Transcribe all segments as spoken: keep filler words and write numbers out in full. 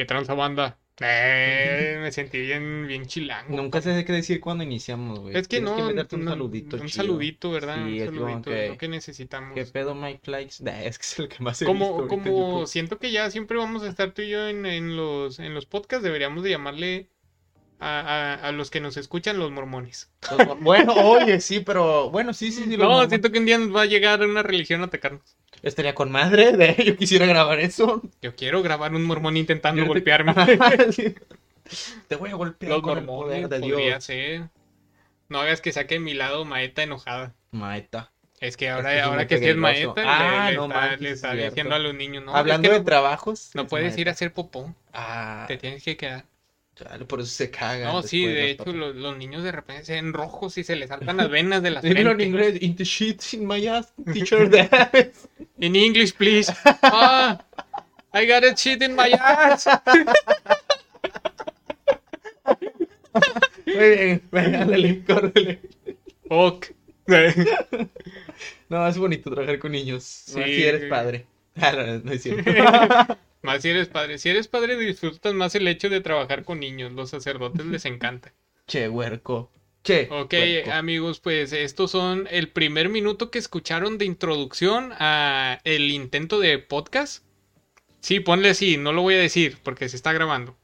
¿Qué tranza, banda? Eh, me sentí bien, bien chilango. Nunca sé qué decir cuando iniciamos, güey. Es que no, que meterte un no, saludito un chido. saludito, ¿verdad? Sí, un saludito, es lo que necesitamos. ¿Qué pedo, Mike Likes? Nah, es que es el que más he como, visto. Como siento que ya siempre vamos a estar tú y yo en, en, los, en los podcasts, deberíamos de llamarle a, a, a los que nos escuchan los mormones. Los, bueno, oye, sí, pero bueno, sí, sí. sí no, mormones. Siento que un día nos va a llegar una religión a atacarnos. Estaría con madre, de yo quisiera grabar eso. Yo quiero grabar un mormón intentando te... golpearme. Te voy a golpear los con el poder de Dios. Ser. No hagas que saque mi lado Maeta enojada. Maeta. Es que ahora, es que, ahora que sí es Maeta, ah, le, le, no, está, man, le está es diciendo a los niños. No, hablando es que de no, trabajos. No puedes maeta. ir a hacer popó. Ah. Te tienes que quedar. Por eso se cagan. No, sí, de hecho, los, los niños de repente se ven rojos y se les saltan las venas de la frente. Dímelo en inglés. In the sheets in my ass, teacher. In English, please. Ah, I got a shit in my ass. Muy bien, venga, dale, córrele. Fuck. No, es bonito trabajar con niños. Sí. Más si eres padre. Claro, no es cierto. Más si eres padre. Si eres padre, disfrutas más el hecho de trabajar con niños. Los sacerdotes les encanta. Che, huerco. Che. Ok, huerco. Amigos, pues estos son el primer minuto que escucharon de introducción a el intento de podcast. Sí, ponle así. No lo voy a decir porque se está grabando.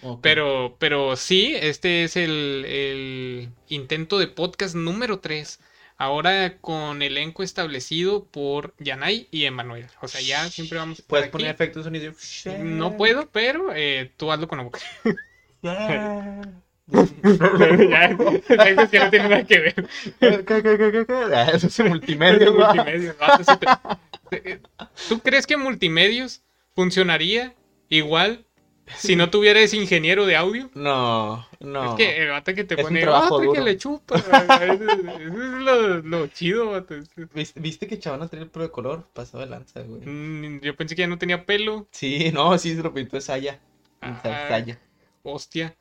Okay. Pero, pero sí, este es el, el intento de podcast número tres. Ahora con elenco establecido por Yanay y Emanuel. O sea, ya siempre vamos a estar. ¿Puedes aquí poner efectos sonido? No puedo, pero eh, tú hazlo con la boca. Ya. Eso sí no tiene nada que ver. Eso es multimedia. multimedia. ¿Tú crees que multimedios funcionaría igual si no tuviera ese ingeniero de audio? No, no. Es que el vato que te es pone, vato que le chupa. Eso es lo, lo chido, vato. ¿Viste, ¿Viste que Chavana no tenía el pelo de color? Pasado de lanza, güey. Mm, yo pensé que ya no tenía pelo. Sí, no, sí, se lo pintó de saya. Saya. Hostia.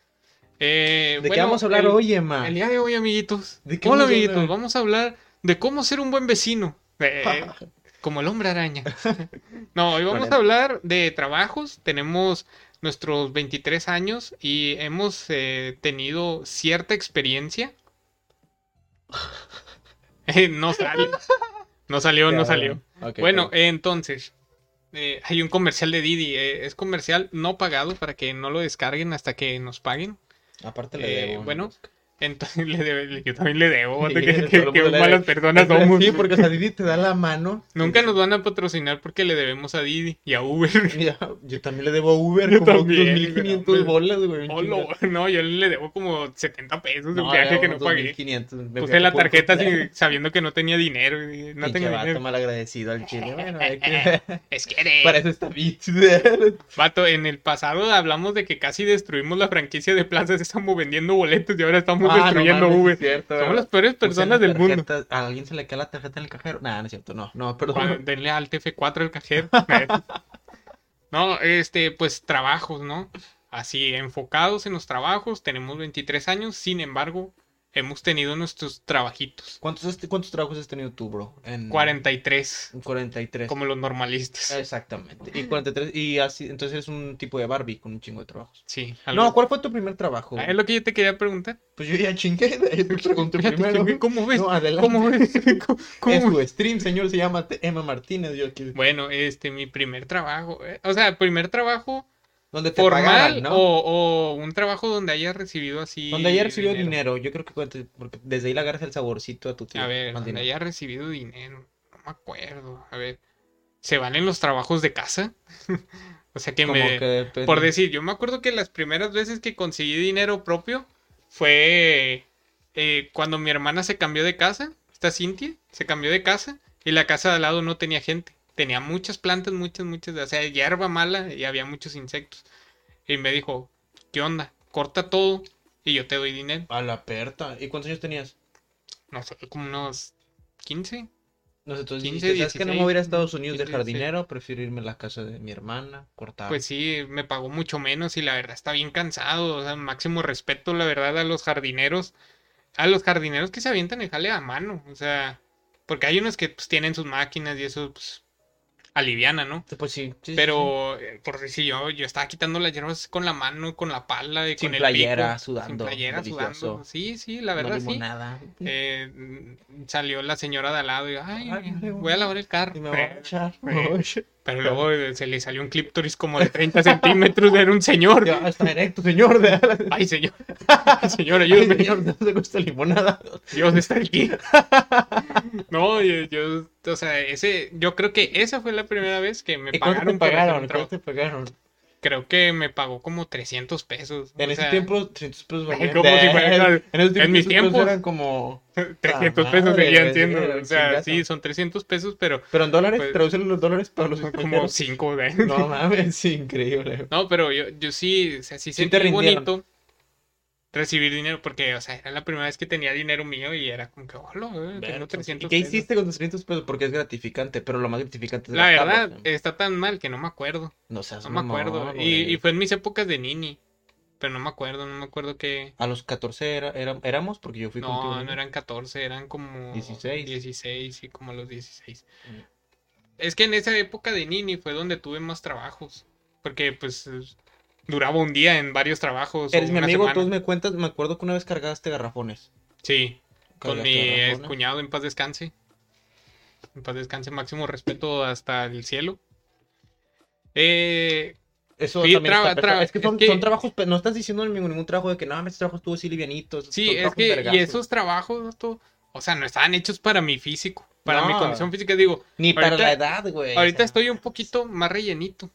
Eh, ¿De bueno, qué vamos a hablar el, hoy, Emma? El día de hoy, amiguitos. ¿De qué Hola, amiguitos. A vamos a hablar de cómo ser un buen vecino. Eh, como el hombre araña. No, hoy vamos bueno. a hablar de trabajos. Tenemos nuestros veintitrés años y hemos eh, tenido cierta experiencia. eh, no salió. No salió, yeah, no salió. Okay, bueno, okay. Eh, entonces, eh, hay un comercial de Didi. Eh, es comercial no pagado para que no lo descarguen hasta que nos paguen. Aparte le eh, debo. Bueno, entonces le debo, yo también le debo. Sí, que, que, que malas personas somos. Sí, porque o sea, Didi te da la mano. Nunca nos van a patrocinar porque le debemos a Didi y a Uber. Mira, yo también le debo a Uber yo como dos mil quinientas bolas, güey. Oh, no, no, yo le debo como setenta pesos de no, un viaje que no pagué. Puse la tarjeta sin, sabiendo que no tenía dinero. No tenía dinero. Vato mal agradecido al chile. Bueno, hay que... es que eres. Para eso está bien. Vato, en el pasado hablamos de que casi destruimos la franquicia de plazas. Estamos vendiendo boletos y ahora estamos Ah, destruyendo no, Uber. Es cierto, somos las peores personas la del mundo. ¿A alguien se le cae la tarjeta en el cajero? Nah, no es cierto, no, no, perdón. Bueno, denle al T F cuatro el cajero. No, este, pues trabajos, ¿no? Así, enfocados en los trabajos. Tenemos veintitrés años, sin embargo, hemos tenido nuestros trabajitos. ¿Cuántos, cuántos trabajos has tenido tú, bro? En... cuarenta y tres. cuarenta y tres. Como los normalistas. Exactamente. Y cuarenta y tres, y así, entonces eres un tipo de Barbie con un chingo de trabajos. Sí. Algo. No, ¿cuál fue tu primer trabajo? Ah, es lo que yo te quería preguntar. Pues yo ya chingué, yo te pregunté primero. Chingué. ¿Cómo ves? No, adelante. ¿Cómo ves? ¿Cómo, cómo... Es tu stream, señor, se llama Emma Martínez. Yo aquí... Bueno, este, mi primer trabajo, eh, o sea, primer trabajo... Donde te formal pagaran, ¿no? o, o un trabajo donde hayas recibido así. Donde hayas recibido dinero. dinero. Yo creo que porque desde ahí le agarras el saborcito a tu tío. A ver, donde dinero. hayas recibido dinero. No me acuerdo. A ver, ¿se valen los trabajos de casa? O sea que Como me... Que por decir, yo me acuerdo que las primeras veces que conseguí dinero propio fue eh, cuando mi hermana se cambió de casa. Esta Cintia se cambió de casa y la casa de al lado no tenía gente. Tenía muchas plantas, muchas, muchas, o sea, hierba mala y había muchos insectos. Y me dijo, ¿qué onda? Corta todo y yo te doy dinero. A la perta. ¿Y cuántos años tenías? No sé, como unos quince. No sé, entonces quince, dijiste, ¿sabes dieciséis, que no me voy a ir a Estados Unidos quince, de jardinero? dieciséis. Prefiero irme a la casa de mi hermana, cortar. Pues sí, me pagó mucho menos y la verdad está bien cansado. O sea, máximo respeto, la verdad, a los jardineros. A los jardineros que se avientan el jale a mano. O sea, porque hay unos que pues tienen sus máquinas y eso, pues... aliviana, ¿no? Pues sí. sí Pero, sí, sí. porque si yo, yo estaba quitando las hierbas con la mano, con la pala, y sin con playera, el pico. Sudando, sin playera, religioso. sudando. Sí, sí, la verdad, no sí. nada. Eh, salió la señora de al lado y dijo, ay, ay voy, voy a lavar el carro. Y me voy a echar. Eh, eh. Pero luego se le salió un clíptoris como de treinta centímetros de un señor. Ya, está erecto, señor. De... Ay, señor. Ay, señor, ayúdame. Ay, señor, ¿dónde gusta limonada? Dios, está aquí. No, yo, yo, o sea, ese, yo creo que esa fue la primera vez que me pagaron. ¿Y cuánto te pagaron? ¿Cuánto te pagaron? Creo que me pagó como trescientos pesos. En o ese sea, tiempo, trescientos pesos. Como de... si fuera, en, en, tiempo, en mis tiempos eran como... trescientos pesos seguían siendo. O sea, sí, son trescientos pesos, pero... Pero en dólares, pues, traducen los dólares para los... Como cinco, ¿verdad? No mames, sí, increíble. No, pero yo, yo sí, o sea, sí, sí sentí te bonito recibir dinero, porque, o sea, era la primera vez que tenía dinero mío y era como que, hola, oh, tengo trescientos pesos. ¿Y qué hiciste con trescientos pesos? Porque es gratificante, pero lo más gratificante es... La verdad, tabla, está tan mal que no me acuerdo. No seas No me mamá, acuerdo. Y, y fue en mis épocas de nini, pero no me acuerdo, no me acuerdo que... ¿A los catorce era, era, éramos? Porque yo fui No, contigo, no, no eran catorce, eran como... dieciséis. dieciséis, y como los dieciséis. Mm. Es que en esa época de nini fue donde tuve más trabajos, porque, pues... Duraba un día en varios trabajos. Eres mi amigo, tú me cuentas, me acuerdo que una vez cargaste garrafones. Sí, con mi cuñado en paz descanse. En paz descanse, máximo respeto hasta el cielo. Eh... Eso sí, también traba, está traba, es que son, es que son trabajos, no estás diciendo ningún, ningún trabajo de que no, este trabajo estuvo así livianito. Sí, es que vergasos. Y esos trabajos, todo, o sea, no estaban hechos para mi físico, para no, mi condición física, digo. Ni ahorita, para la edad, güey. Ahorita o sea, estoy un poquito más rellenito.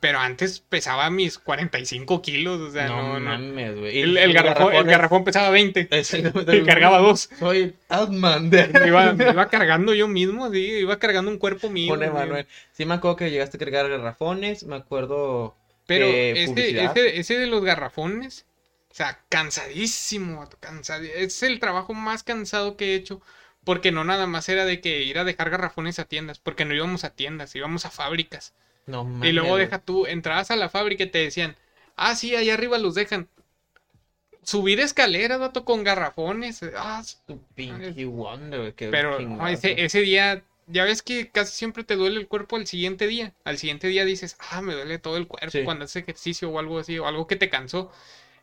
Pero antes pesaba mis cuarenta y cinco kilos, o sea, no, no, mames, güey. El, el, garrafón, el garrafón pesaba veinte, y cargaba dos. Soy Adman. Me iba, me iba cargando yo mismo, sí, iba cargando un cuerpo mío. Con Emanuel. Sí, me acuerdo que llegaste a cargar garrafones, me acuerdo. Pero eh, este, ese, ese de los garrafones, o sea, cansadísimo, cansadísimo. Es el trabajo más cansado que he hecho. Porque no nada más era de que ir a dejar garrafones a tiendas, porque no íbamos a tiendas, íbamos a fábricas. No, man, y luego deja tú, entrabas a la fábrica y te decían, ah, sí, allá arriba los dejan. Subir escaleras, vato, con garrafones. Ah, su pinky wonder. Pero no, ese, ese día, ya ves que casi siempre te duele el cuerpo al siguiente día. Al siguiente día dices, ah, me duele todo el cuerpo, sí, cuando haces ejercicio o algo así, o algo que te cansó.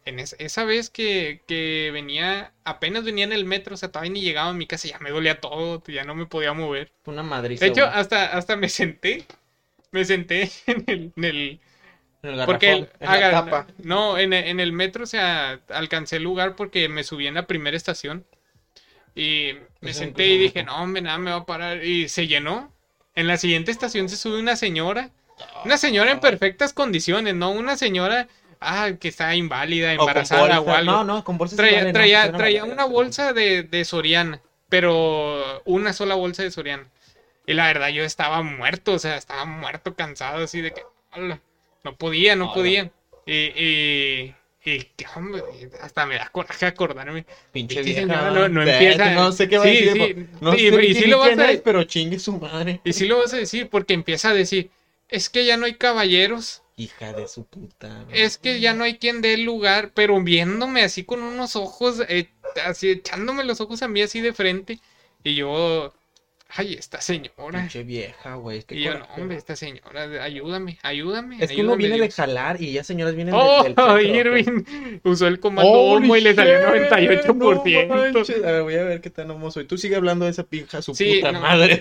En esa, esa vez que, que venía, apenas venía en el metro, o sea, todavía ni llegaba a mi casa, ya me dolía todo, ya no me podía mover. Una madriza. De hecho, hasta, hasta me senté. Me senté en el... En el, en el garrafón, porque el, en haga, la tapa. No, en, en el metro, o sea, alcancé el lugar porque me subí en la primera estación. Y me es senté y dije, no, hombre, nada, me va a parar. Y se llenó. En la siguiente estación se sube una señora. Una señora en perfectas condiciones, ¿no? Una señora... Ah, que está inválida, embarazada o, o algo. No, no, con bolsa. Traía, vale, traía, no, traía una bolsa de, de Soriana, pero una sola bolsa de Soriana. Y la verdad, yo estaba muerto, o sea, estaba muerto, cansado, así de que... Hola, no podía, no hola. podía. Y, y, y hombre, hasta me da coraje acordarme. Pinche vieja, señora, no, no empieza... No sé qué va sí, a decir. Sí, no y, sé y, y sí lo vas a decir, pero chingue su madre. Y sí lo vas a decir, porque empieza a decir, es que ya no hay caballeros. Hija de su puta. Es que ya no hay quien dé el lugar, pero viéndome así con unos ojos, eh, así echándome los ojos a mí así de frente. Y yo... Ay, esta señora. Pinche vieja, güey. Y yo, no, hombre, esta señora, ayúdame, ayúdame. Es que ayúdame, uno viene Dios. de jalar y ya señoras vienen oh, del... Oh, Irving usó el comando homo y le salió noventa y ocho por ciento. No, a ver, voy a ver qué tan homo soy. Tú sigue hablando de esa pinja, su sí, puta no. madre.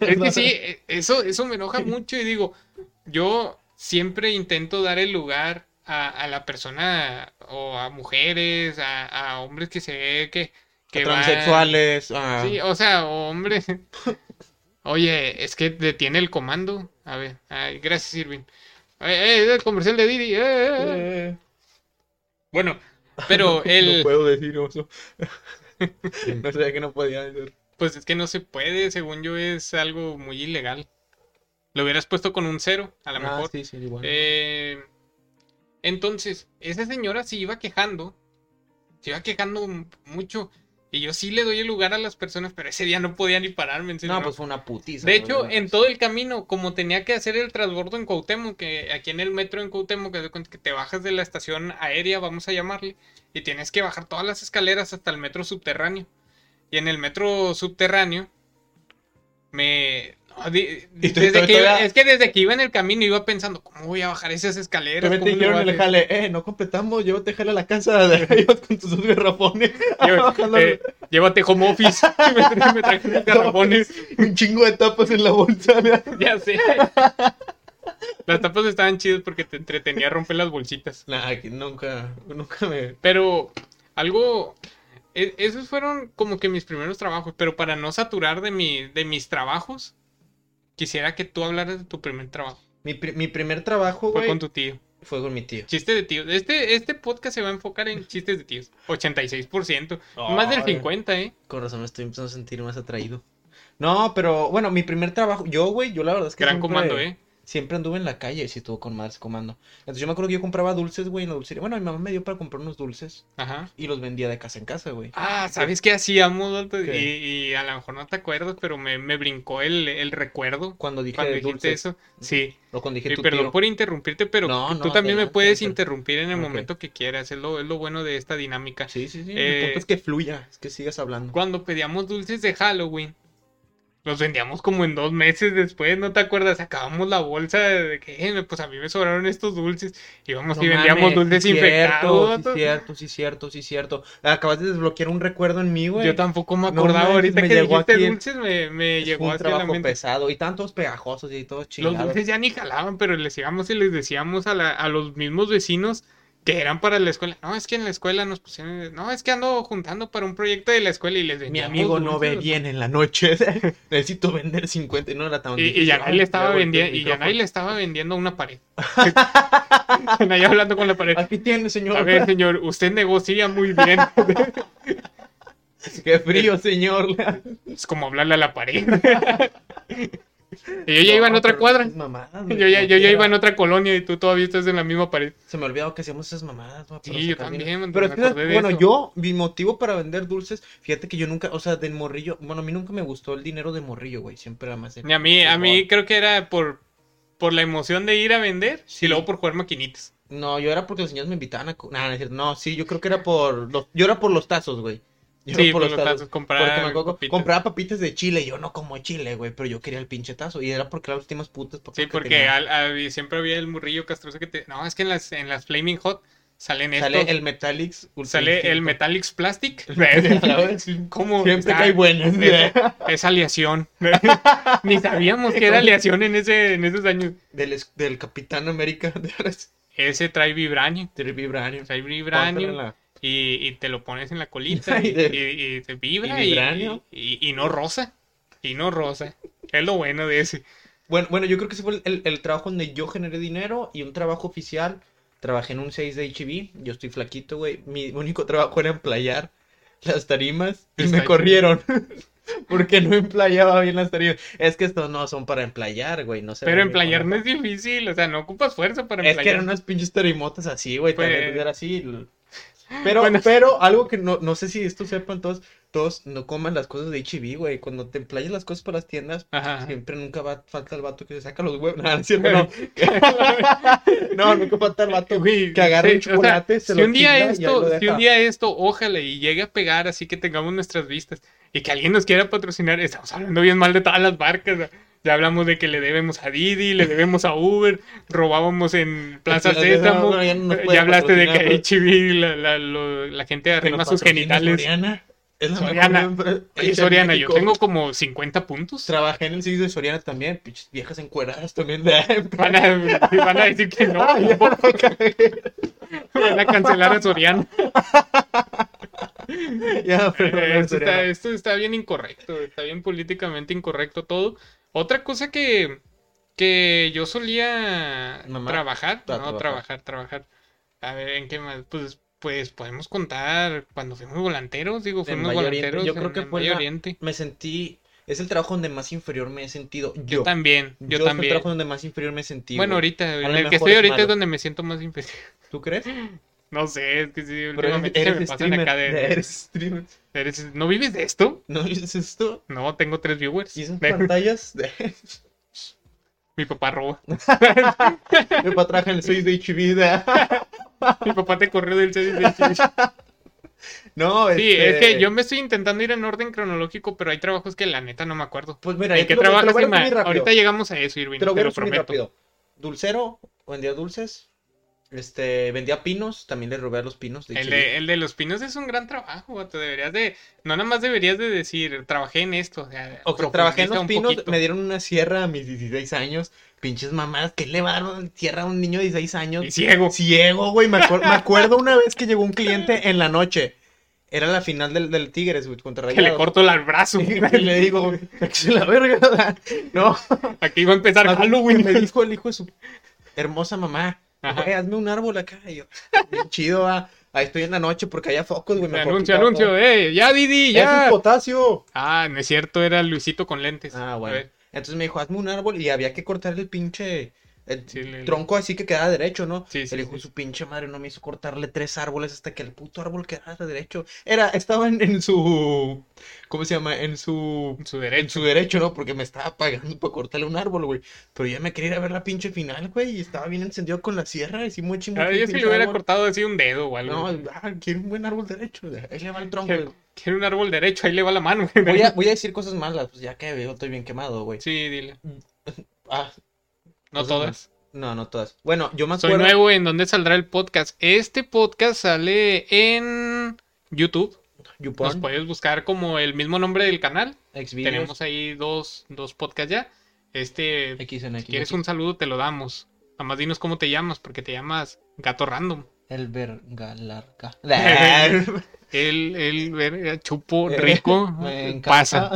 Es que sí, eso, eso me enoja mucho y digo, yo siempre intento dar el lugar a, a la persona o a mujeres, a, a hombres que se ve que... Que transexuales. Ah. Sí, o sea, hombre. Oye, es que detiene el comando. A ver, ay, gracias, Irving. Eh, eh, el comercial de Didi. Eh, eh. Eh. Bueno, pero el... No puedo decir oso. No sé, que no podía decir. Pues es que no se puede, según yo, es algo muy ilegal. Lo hubieras puesto con un cero, a lo ah, mejor. Sí, sí, igual. Eh, entonces, esa señora se iba quejando. Se iba quejando mucho. Y yo sí le doy el lugar a las personas, pero ese día no podía ni pararme. No, no, pues fue una putiza. De hecho, en todo el camino, como tenía que hacer el transbordo en Cuauhtémoc, que aquí en el metro en Cuauhtémoc, que te bajas de la estación aérea, vamos a llamarle, y tienes que bajar todas las escaleras hasta el metro subterráneo. Y en el metro subterráneo, me... No, de, estoy, desde estoy, que iba, es que desde que iba en el camino iba pensando, ¿cómo voy a bajar esas escaleras? También te dijeron en el jale, eh, no completamos, llévate jale a la casa, de con tus dos garrafones. Llévate, eh, llévate home office, me, me traje unos garrafones. No, un chingo de tapas en la bolsa. Ya sé. Las tapas estaban chidas porque te entretenía romper las bolsitas. Nah, aquí nunca, nunca me... Pero algo... Es, esos fueron como que mis primeros trabajos, pero para no saturar de, mi, de mis trabajos... Quisiera que tú hablaras de tu primer trabajo. Mi, pr- mi primer trabajo, güey... Fue wey, con tu tío. Fue con mi tío. Chistes de tíos. Este, este podcast se va a enfocar en chistes de tíos. ochenta y seis por ciento. Oh, más del cincuenta por ciento, eh. Con razón me estoy empezando a sentir más atraído. No, pero... Bueno, mi primer trabajo... Yo, güey, yo la verdad es que... Gran siempre, comando, eh. Siempre anduve en la calle, si estuvo con madres comando. Entonces yo me acuerdo que yo compraba dulces, güey, en la dulcería. Bueno, mi mamá me dio para comprar unos dulces. Ajá. Y los vendía de casa en casa, güey. Ah, ¿sabes qué hacíamos? Y, y a lo mejor no te acuerdas, pero me, me brincó el, el recuerdo. Cuando dije cuando dijiste dulces. Eso. Sí. O cuando dije tu perdón tío. Por interrumpirte, pero no, tú no, también adelante, me puedes pero... interrumpir en el okay. momento que quieras. Es lo, es lo bueno de esta dinámica. Sí, sí, sí. Eh, el punto es que fluya, es que sigas hablando. Cuando pedíamos dulces de Halloween. Los vendíamos como en dos meses después, ¿no te acuerdas? Sacábamos la bolsa de que, pues a mí me sobraron estos dulces. Íbamos no y vendíamos mames, dulces sí infectados. Sí, cierto, sí, cierto, sí, cierto. Acabas de desbloquear un recuerdo en mí, güey. Yo tampoco me acordaba no, ahorita me que dijiste aquí, dulces, me, me llegó hacia la mente. Un trabajo pesado y tantos pegajosos y todos chingados. Los dulces ya ni jalaban, pero les íbamos y les decíamos a, la, a los mismos vecinos que eran para la escuela. No, es que en la escuela nos pusieron... No, es que ando juntando para un proyecto de la escuela y les vendíamos... Mi amigo no ve bien en la noche. Necesito vender cincuenta. No era tan y, difícil. Y Yanay le estaba, vendi- y Yanay le estaba vendiendo una pared. Yanay hablando con la pared. Aquí tiene, señor. A ver, señor, usted negocia muy bien. Qué frío, señor. Es como hablarle a la pared. Y yo ya no, iba en otra cuadra. Mamadas, yo ya, yo ya iba en otra colonia y tú todavía estás en la misma pared. Se me ha olvidado que hacíamos esas mamadas. Wey, sí, yo también. Pero me acordé de bueno, eso. Yo, mi motivo para vender dulces, fíjate que yo nunca, o sea, del morrillo, bueno, a mí nunca me gustó el dinero de morrillo, güey. Siempre era más de... Y a mí, a mí creo que era por, por la emoción de ir a vender sí. Y luego por jugar maquinitas. No, yo era porque los señores me invitaban a... Co- nah, no, no, sí, yo creo que era por... Los, yo era por los tazos, güey. Yo sí, por los tazos, tazos compraba, papitas. compraba papitas de chile, yo no como chile, güey, pero yo quería el pinche tazo, y era porque las últimas putas... Sí, porque al, al, siempre había el murrillo castroso que te... No, es que en las, en las Flaming Hot salen sale estos... El Metallics, sale instinto. El Metallics Plastic. ¿Cómo? Siempre está, que hay buenas. Es, es aleación. Ni sabíamos que era aleación en, ese, en esos años. Del, del Capitán América. Ese trae vibranium. Trae vibranium. Trae vibranium. Y, y te lo pones en la colita y, y, y te vibra y, y, y, y no rosa, y no rosa, es lo bueno de ese. Bueno, bueno yo creo que ese fue el, el trabajo donde yo generé dinero y un trabajo oficial, trabajé en un seis de H E B, yo estoy flaquito, güey, mi único trabajo era emplayar las tarimas y Está me corrieron. Porque no emplayaba bien las tareas. Es que estos no son para emplayar, güey. No se Pero emplayar no es difícil, o sea, no ocupas fuerza para emplayar. Es que eran unas pinches tarimotas así, güey, pues... también era así... Pero, bueno. pero algo que no, no sé si esto sepan todos, todos no coman las cosas de H E B, güey. Cuando te emplayas las cosas para las tiendas, ajá, siempre nunca va, falta el vato que se saca los huevos. Nah, siempre no. No, nunca falta el vato güey, que agarre sí, un chocolate, o sea, se si lo un día esto, lo Si un día esto, ojalá y llegue a pegar así que tengamos nuestras vistas y que alguien nos quiera patrocinar. Estamos hablando bien mal de todas las marcas, ¿no? Ya hablamos de que le debemos a Didi, le debemos a Uber, robábamos en Plaza Sésamo. No, ya, no ya hablaste de que H E B, la, la, la, la gente arrima sus genitales. Soriana. Es la Soriana. Mejor Oye, Soriana, yo tengo como cincuenta puntos. Trabajé en el sitio de Soriana también, pinches viejas encueradas también. De... Van, a, van a decir que no. Ay, van a cancelar a Soriana. Ya, pero eh, esto, Soriana. Está, esto está bien incorrecto, está bien políticamente incorrecto todo. Otra cosa que, que yo solía Mamá, trabajar, no, trabajar, trabajar, trabajar, a ver, ¿en qué más? Pues, pues podemos contar cuando fuimos volanteros, digo, fuimos volanteros, yo creo que fue la, Oriente. Me sentí, es el trabajo donde más inferior me he sentido yo. Yo también, yo, yo también. Es el trabajo donde más inferior me he sentido. Bueno, ahorita, en el que estoy es ahorita malo. Es donde me siento más inferior. ¿Tú crees? No sé, es que sí, últimamente se me pasan acá de... Eres streamer. Eres... ¿No vives de esto? ¿No vives de esto? No, tengo tres viewers. ¿Y esas de... pantallas? De... Mi papá roba. Mi papá trabaja en el seis de H B. Mi papá te corrió del seis de H B. No, sí, este... es que yo me estoy intentando ir en orden cronológico, pero hay trabajos que la neta no me acuerdo. Pues mira, ¿en qué trabajas? Ahorita llegamos a eso, Irving, te lo, te lo prometo. Rápido. Dulcero, vendía dulces, este, vendía pinos, también le robé a los pinos. De el, de, el de los pinos es un gran trabajo, te deberías de, no nada más deberías de decir, trabajé en esto. O sea, o trabajé en los pinos, poquito. Me dieron una sierra a mis dieciséis años, pinches mamadas, ¿qué le va a dar sierra a un niño de dieciséis años? Y ciego. Ciego, güey, me, acu- me acuerdo una vez que llegó un cliente en la noche. Era la final del, del Tigres, güey, contra Rayados. Que le corto el brazo. Y le digo, güey, se la verga. No. Aquí iba a empezar a Halloween. Me dijo el hijo de su hermosa mamá, güey, hazme un árbol acá. Y yo, chido, ah. Ahí estoy en la noche porque había focos, güey. Me anuncio, anuncio, todo. eh. Ya, Didi, ya. Es un potasio. Ah, no es cierto, era Luisito con lentes. Ah, bueno. Entonces me dijo, hazme un árbol y había que cortar el pinche... El sí, tronco así que quedaba derecho, ¿no? Sí, sí, el hijo de sí. su pinche madre no me hizo cortarle tres árboles hasta que el puto árbol quedara derecho. Era, estaba en, en su... ¿Cómo se llama? En su... En su derecho. En su derecho, ¿no? Porque me estaba pagando para cortarle un árbol, güey. Pero ya me quería ir a ver la pinche final, güey. Y estaba bien encendido con la sierra. Así muy chingón. Claro, yo si le hubiera árbol. Cortado así un dedo o algo. No, ah, quiero un buen árbol derecho. Ahí le va el tronco, güey. Quiero un árbol derecho, ahí le va la mano, güey. Voy a, voy a decir cosas malas, pues ya que veo, estoy bien quemado, güey. Sí, dile. Ah... No todas. No, no todas. Bueno, yo me acuerdo... Soy nuevo en dónde saldrá el podcast. Este podcast sale en YouTube. YouPorn. Nos puedes buscar como el mismo nombre del canal. Xvideos. Tenemos ahí dos, dos podcasts ya. Este, X en X, si quieres X. Un saludo te lo damos. Nada más dinos cómo te llamas, porque te llamas Gato Random. El verga larga. El, el verga chupo rico. Me encanta. Pasa.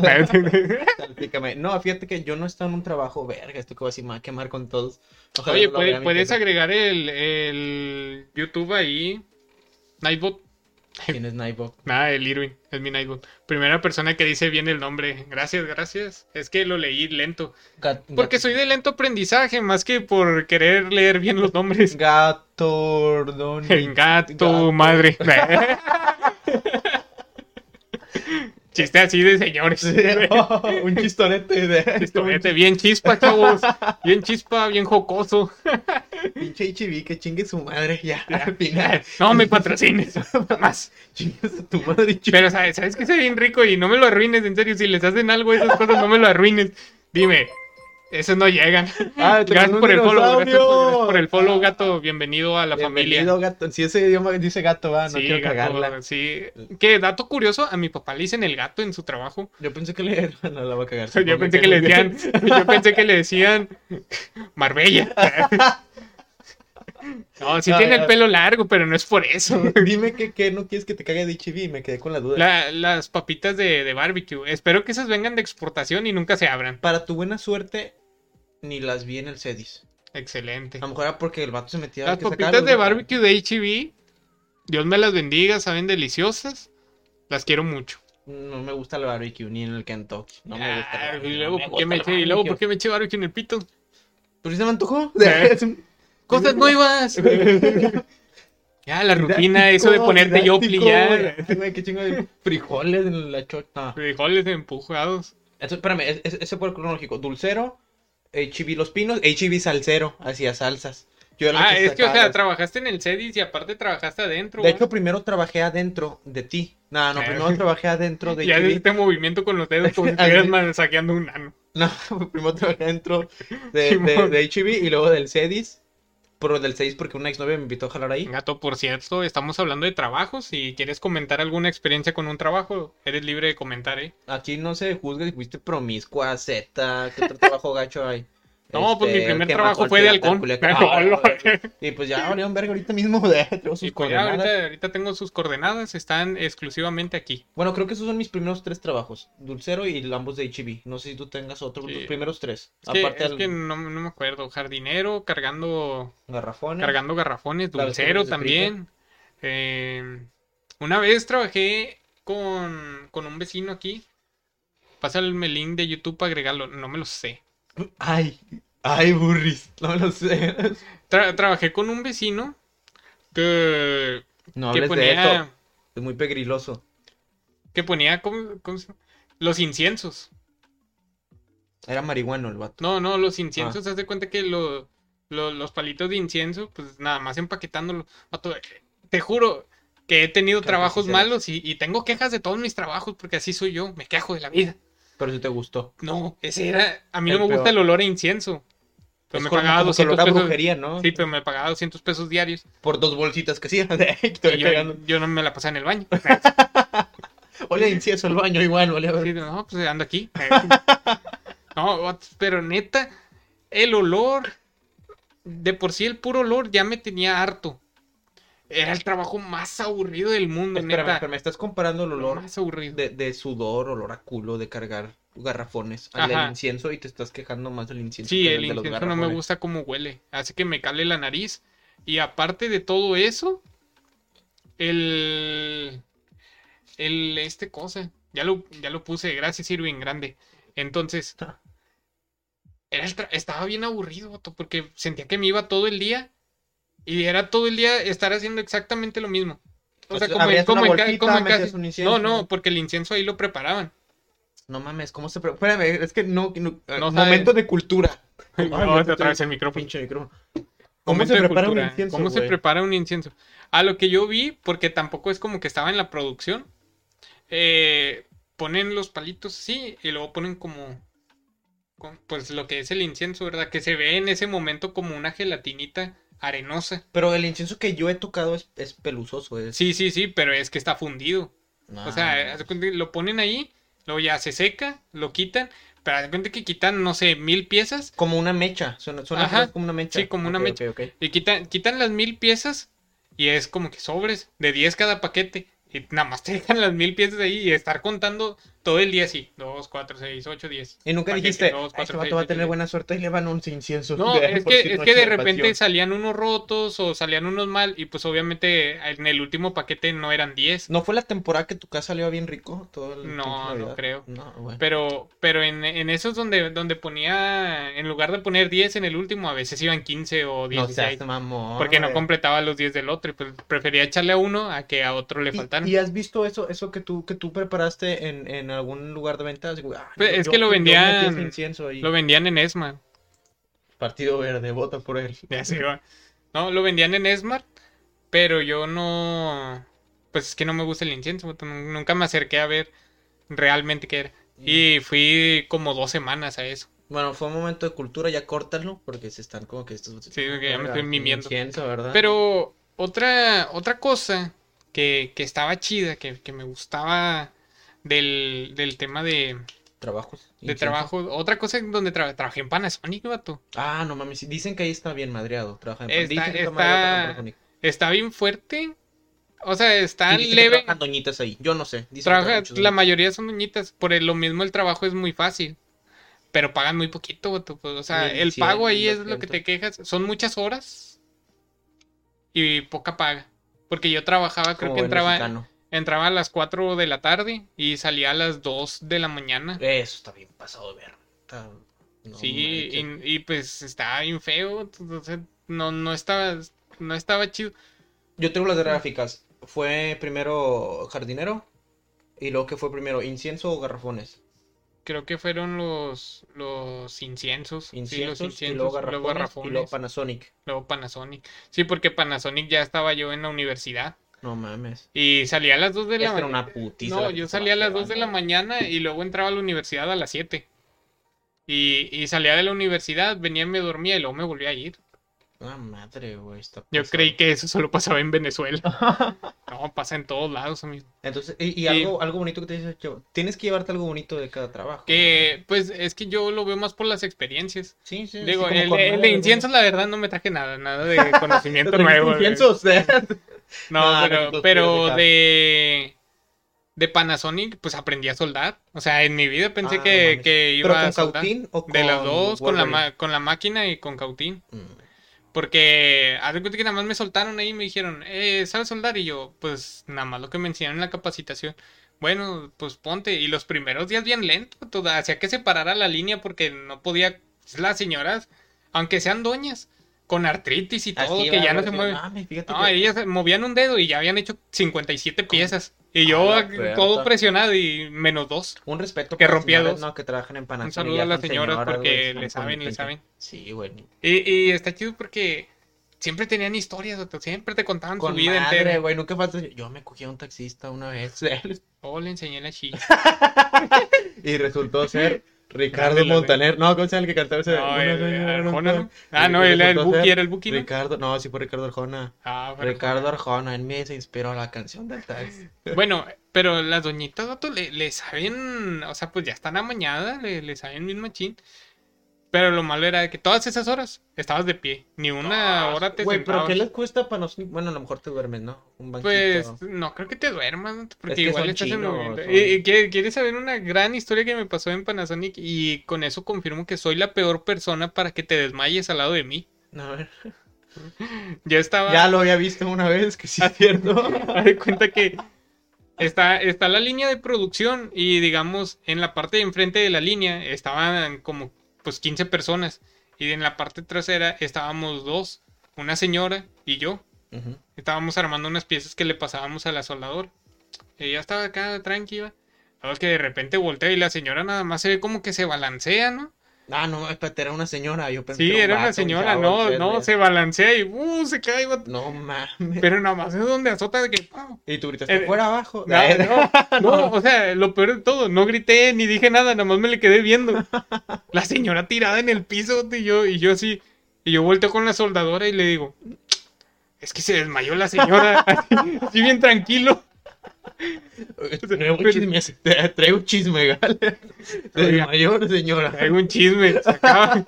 No, fíjate que yo no he estado en un trabajo, verga, esto que voy a decir, me va a quemar con todos. Ojalá. Oye, puede, puedes agregar el, el YouTube ahí. Nightbot. ¿Quién es Nightbot? Nada, el Irwin, es mi Nightbot. Primera persona que dice bien el nombre. Gracias, gracias. Es que lo leí lento. Gat, porque gat... soy de lento aprendizaje, más que por querer leer bien los nombres. Gatordón. Gato, Gato, madre. Chiste así de señores. Sí, oh, un chistorete. De... Chistorete, bien chispa, chavos. Bien chispa, bien jocoso. Pinche H E B, que chingue su madre ya, ya. Al final. No me patrocines. Más. Chingues a tu madre. Chingue. Pero sabes, sabes que soy bien rico y no me lo arruines, en serio. Si les hacen algo a esas cosas, no me lo arruines. Dime, esos no llegan. Ah, gracias por el follow. Gracias por, por el follow, gato. Bienvenido a la Bienvenido, familia. Bienvenido, gato. Si ese idioma dice gato, va, ah, no sí, quiero gato, cagarla. Sí. Qué dato curioso, a mi papá le dicen el gato en su trabajo. Yo pensé que le no la va a cagar. Yo pensé que le decían, yo pensé que le decían Marbella. No, sí no, tiene ya. El pelo largo, pero no es por eso. Dime que, que no quieres que te cague de H E B, me quedé con la duda. La, las papitas de, de barbecue, espero que esas vengan de exportación y nunca se abran. Para tu buena suerte, ni las vi en el Cedis. Excelente. A lo mejor era porque el vato se metía... Las que papitas sacaron, de barbecue de H E B, Dios me las bendiga, saben deliciosas, las quiero mucho. No me gusta el barbecue, ni en el Kentucky, no ah, me gusta el y luego, no me gusta me el eché, y luego, ¿por qué me eché barbecue en el pito? ¿Por qué se me antojó? ¿Eh? ¡Cosas nuevas! Ya, la rutina, eso de ponerte yopli ya. Qué chingo de frijoles en la chota. Frijoles empujados. Entonces, espérame, ese fue el cronológico. Dulcero, H E B Los Pinos, H E B Salsero, hacía salsas. Yo era ah, que es que, o sea, trabajaste en el Cedis y aparte trabajaste adentro. De hecho, primero trabajé adentro de ti. No, no, primero trabajé adentro de ti. Ya hiciste movimiento con los dedos como si estuvieras saqueando un nano. No, primero trabajé adentro de, de, de H E B y luego del Cedis. Por del seis, porque una exnovia me invitó a jalar ahí. Gato, por cierto, estamos hablando de trabajos. Si quieres comentar alguna experiencia con un trabajo, eres libre de comentar, ¿eh? Aquí no se juzga si fuiste promiscua, zeta, ¿qué otro trabajo gacho hay? No, este, pues mi primer trabajo fue de halcón. Y pues ya, valieron verga, ahorita mismo tengo sus coordenadas. Ahorita, ahorita tengo sus coordenadas, están exclusivamente aquí. Bueno, creo que esos son mis primeros tres trabajos. Dulcero y ambos de H E B. No sé si tú tengas otros, sí. Los primeros tres. Es que, aparte es del... que no, no me acuerdo. Jardinero, cargando garrafones, cargando garrafones dulcero también. Eh, una vez trabajé con, con un vecino aquí. Pásale el link de YouTube para agregarlo. No me lo sé. Ay, ay, burris, no lo sé. Tra- trabajé con un vecino que... No hables que ponía, de esto, es muy pegriloso. Que ponía, ¿cómo, cómo se llama? Los inciensos. Era marihuano el vato. No, no, los inciensos, ah. Haz de cuenta que lo, lo, los palitos de incienso, pues nada más empaquetándolo. Vato, te juro, que he tenido claro, trabajos sí, malos y, y tengo quejas de todos mis trabajos porque así soy yo, me quejo de la vida. Pero si te gustó. No, ese era, a mí el no me peor. Gusta el olor a incienso. Pero es me pagaba doscientos pesos. Brujería, ¿no? Sí, pero me pagaba doscientos pesos diarios. Por dos bolsitas que hacía. yo, yo no me la pasaba en el baño. Olía incienso el baño igual, olía. Sí, no, pues ando aquí. No, pero neta, el olor, de por sí el puro olor ya me tenía harto. Era el trabajo más aburrido del mundo, espérame, neta. Espérame, estás comparando el olor más aburrido. De, de sudor, olor a culo, de cargar garrafones al Ajá. incienso y te estás quejando más del incienso. Sí, que el, el incienso no me gusta cómo huele, hace que me cale la nariz. Y aparte de todo eso, el... el este cosa, ya lo, ya lo puse, gracias Irving, grande. Entonces, era el tra... estaba bien aburrido, porque sentía que me iba todo el día. Y era todo el día estar haciendo exactamente lo mismo. O sea, pues, como, como en, bolsita, como en casa. No, no, porque el incienso ahí lo preparaban. No mames, ¿cómo se prepara? Espérame, es que no... no, no momento de cultura. Ay, no, te otra vez el micrófono. Pinche micrófono. ¿Cómo, ¿Cómo se prepara cultura? un incienso, ¿Cómo wey? se prepara un incienso? A lo que yo vi, porque tampoco es como que estaba en la producción. Eh, ponen los palitos así y luego ponen como... con, pues lo que es el incienso, ¿verdad? Que se ve en ese momento como una gelatinita... arenosa. Pero el incienso que yo he tocado es, es peluzoso. Es... Sí, sí, sí, pero es que está fundido. Nah. O sea, lo ponen ahí, luego ya se seca, lo quitan, pero haz cuenta que quitan, no sé, mil piezas. Como una mecha, suena, suena como una mecha. Sí, como una okay, mecha. Okay, okay. Y quitan, quitan las mil piezas y es como que sobres, de diez cada paquete. Y nada más te dejan las mil piezas de ahí y estar contando todo el día así. Dos, cuatro, seis, ocho, diez. Y nunca paquete, dijiste, dos, cuatro, este vato va a tener diez. Buena suerte y le van once inciensos. No, de, es que, es que de repente pasión. Salían unos rotos o salían unos mal. Y pues obviamente en el último paquete no eran diez. ¿No fue la temporada que tu casa salió bien rico? Todo el, no, no creo. No, bueno. Pero pero en, en esos donde, donde ponía, en lugar de poner diez en el último, a veces iban quince o dieciséis. No seas mamón. Porque no completaba los diez del otro y pues prefería echarle a uno a que a otro le faltara. ¿Y has visto eso eso que tú que tú preparaste en, en algún lugar de venta? Ah, pues es yo, que lo vendían lo vendían en Esmar. Partido Verde, vota por él. Ya se va. No, lo vendían en Esmar, pero yo no... Pues es que no me gusta el incienso, nunca me acerqué a ver realmente qué era. Y fui como dos semanas a eso. Bueno, fue un momento de cultura, ya córtalo, porque se están como que... estos Sí, que ya me estoy mimiendo. Incienso, ¿verdad? Pero otra otra cosa... Que, que estaba chida, que, que me gustaba del, del tema de... Trabajos. De trabajo. Otra cosa donde tra- trabajé en Panasonic, vato. Ah, no mames. Dicen que ahí está bien madreado. Trabaja en Panasonic. Está, está, madreado, está bien fuerte. O sea, está sí, leve. Trabajan doñitas ahí. Yo no sé. Trabaja, la mayoría son doñitas. Por el, lo mismo el trabajo es muy fácil. Pero pagan muy poquito, vato. Pues, o sea, bien, el cien, pago ahí doscientos. Es lo que te quejas. Son muchas horas y poca paga. Porque yo trabajaba, creo Como que entraba mexicano. entraba a las cuatro de la tarde y salía a las dos de la mañana. Eso está bien pasado de ver. Está... No, sí, y, y pues estaba bien feo, entonces no, no, estaba, no estaba chido. Yo tengo las gráficas. ¿Fue primero jardinero? ¿Y luego qué fue primero? ¿Incienso o garrafones? Creo que fueron los, los inciensos. Inciensos, sí, los inciensos, y luego garrafones, luego garrafones. Y luego Panasonic. Luego Panasonic. Sí, porque Panasonic ya estaba yo en la universidad. No mames. Y salía a las dos de la mañana. Era una putiza. No, yo salía a las dos de la mañana y luego entraba a la universidad a las siete. Y, y salía de la universidad, venía y me dormía y luego me volvía a ir. Ah, madre, güey. Yo creí que eso solo pasaba en Venezuela. No, pasa en todos lados, amigo. Entonces, y, y algo, algo bonito que te dice, tienes que llevarte algo bonito de cada trabajo. Que, pues, es que yo lo veo más por las experiencias. Sí, sí. Digo, sí, el, el, el de incienso, la verdad, no me traje nada, nada de conocimiento nuevo. Inciensos. No, nah, pero, pero de, de Panasonic, pues, aprendí a soldar. O sea, en mi vida pensé ah, que, que iba ¿Pero a soldar. ¿Con cautín o con? De las dos, con la, con la máquina y con cautín. Mm. Porque haz de cuenta que nada más me soltaron ahí y me dijeron, eh, ¿sabes soldar? Y yo, pues nada más lo que me enseñaron en la capacitación. Bueno, pues ponte. Y los primeros días bien lento, toda, hacía que se parara la línea porque no podía. Las señoras, aunque sean doñas, con artritis y todo, así que ya no se mueven. Mames, no, que... ellas movían un dedo y ya habían hecho cincuenta y siete piezas. Y yo ah, todo presionado y menos dos. Un respeto. Que rompía dos. No, que trabajan en Panasonic. Un saludo a las señoras, señoras porque le saben, le saben. Sí, bueno. Y, y está chido porque Siempre tenían historias, siempre te contaban con su vida madre, entera. Güey, nunca falta. Yo me cogí a un taxista una vez. Oh, le enseñé la chicha. Y resultó ser Ricardo Montaner. No, ¿cómo se llama el que cantaba ese? No, el, Arjona, ¿no? Ah, no, él era el Buki, era el Buki, ¿no? Ricardo, no, sí fue Ricardo Arjona. Ah, bueno, Ricardo Arjona, él me se inspiró la canción del taxi. Bueno, pero las doñitas, gato, le, le saben, o sea, pues ya están amañadas, le, le saben bien machín. Pero lo malo era que todas esas horas estabas de pie. Ni una no, hora te sentabas. Güey, ¿pero qué les cuesta para los...? Bueno, a lo mejor te duermes, ¿no? Un banquito. Pues, no creo que te duermas. Porque es que igual estás chinos, en... Son... Eh, eh, ¿Quieres saber una gran historia que me pasó en Panasonic? Y con eso confirmo que soy la peor persona para que te desmayes al lado de mí. A ver... Yo estaba... Ya lo había visto una vez, que sí es cierto. A ver, cuenta que... Está, está la línea de producción y, digamos, en la parte de enfrente de la línea estaban como... pues quince personas, y en la parte trasera estábamos dos, una señora y yo. Uh-huh. Estábamos armando unas piezas que le pasábamos al asolador. Ella estaba acá tranquila, es que de repente voltea y la señora nada más se ve como que se balancea, ¿no? Ah, no, espérate, era una señora, yo pensé. Sí, que era un vato, una señora, no, no, no, se balancea y uh, se cae. No mames. Pero nada más es donde azota de que ¡pau! Y tú gritaste eh, fuera abajo. No, no, no, o sea, lo peor de todo, no grité ni dije nada, nada más me le quedé viendo. La señora tirada en el piso y yo, y yo así, y yo volteo con la soldadora y le digo, es que se desmayó la señora, así, así bien tranquilo. Traigo un chisme, traigo un chisme, gale. De mayor, señora. Traigo un chisme. Se acaba.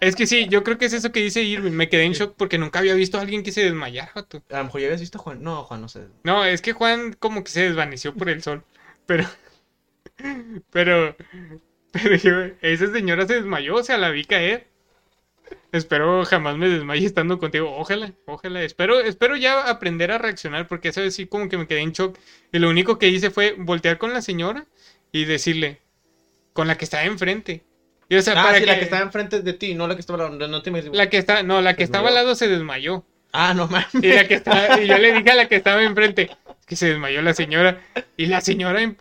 Es que sí, yo creo que es eso que dice Irving. Me quedé en shock porque nunca había visto a alguien que se desmayara. Joto. A lo mejor ya habías visto a Juan. No, Juan no se. No, es que Juan como que se desvaneció por el sol. Pero. Pero. Pero yo, esa señora se desmayó, o sea, la vi caer. Espero jamás me desmaye estando contigo. Ojalá, ojalá. Espero, espero ya aprender a reaccionar porque esa vez sí como que me quedé en shock. Y lo único que hice fue voltear con la señora y decirle, con la que estaba enfrente. Y, o sea, ah, para sí, que... la que estaba enfrente de ti, no la que estaba... No, te me... la que está... no, la que estaba al lado se desmayó. Ah, no mames. Y, la que estaba... y yo le dije a la que estaba enfrente que se desmayó la señora. Y la señora,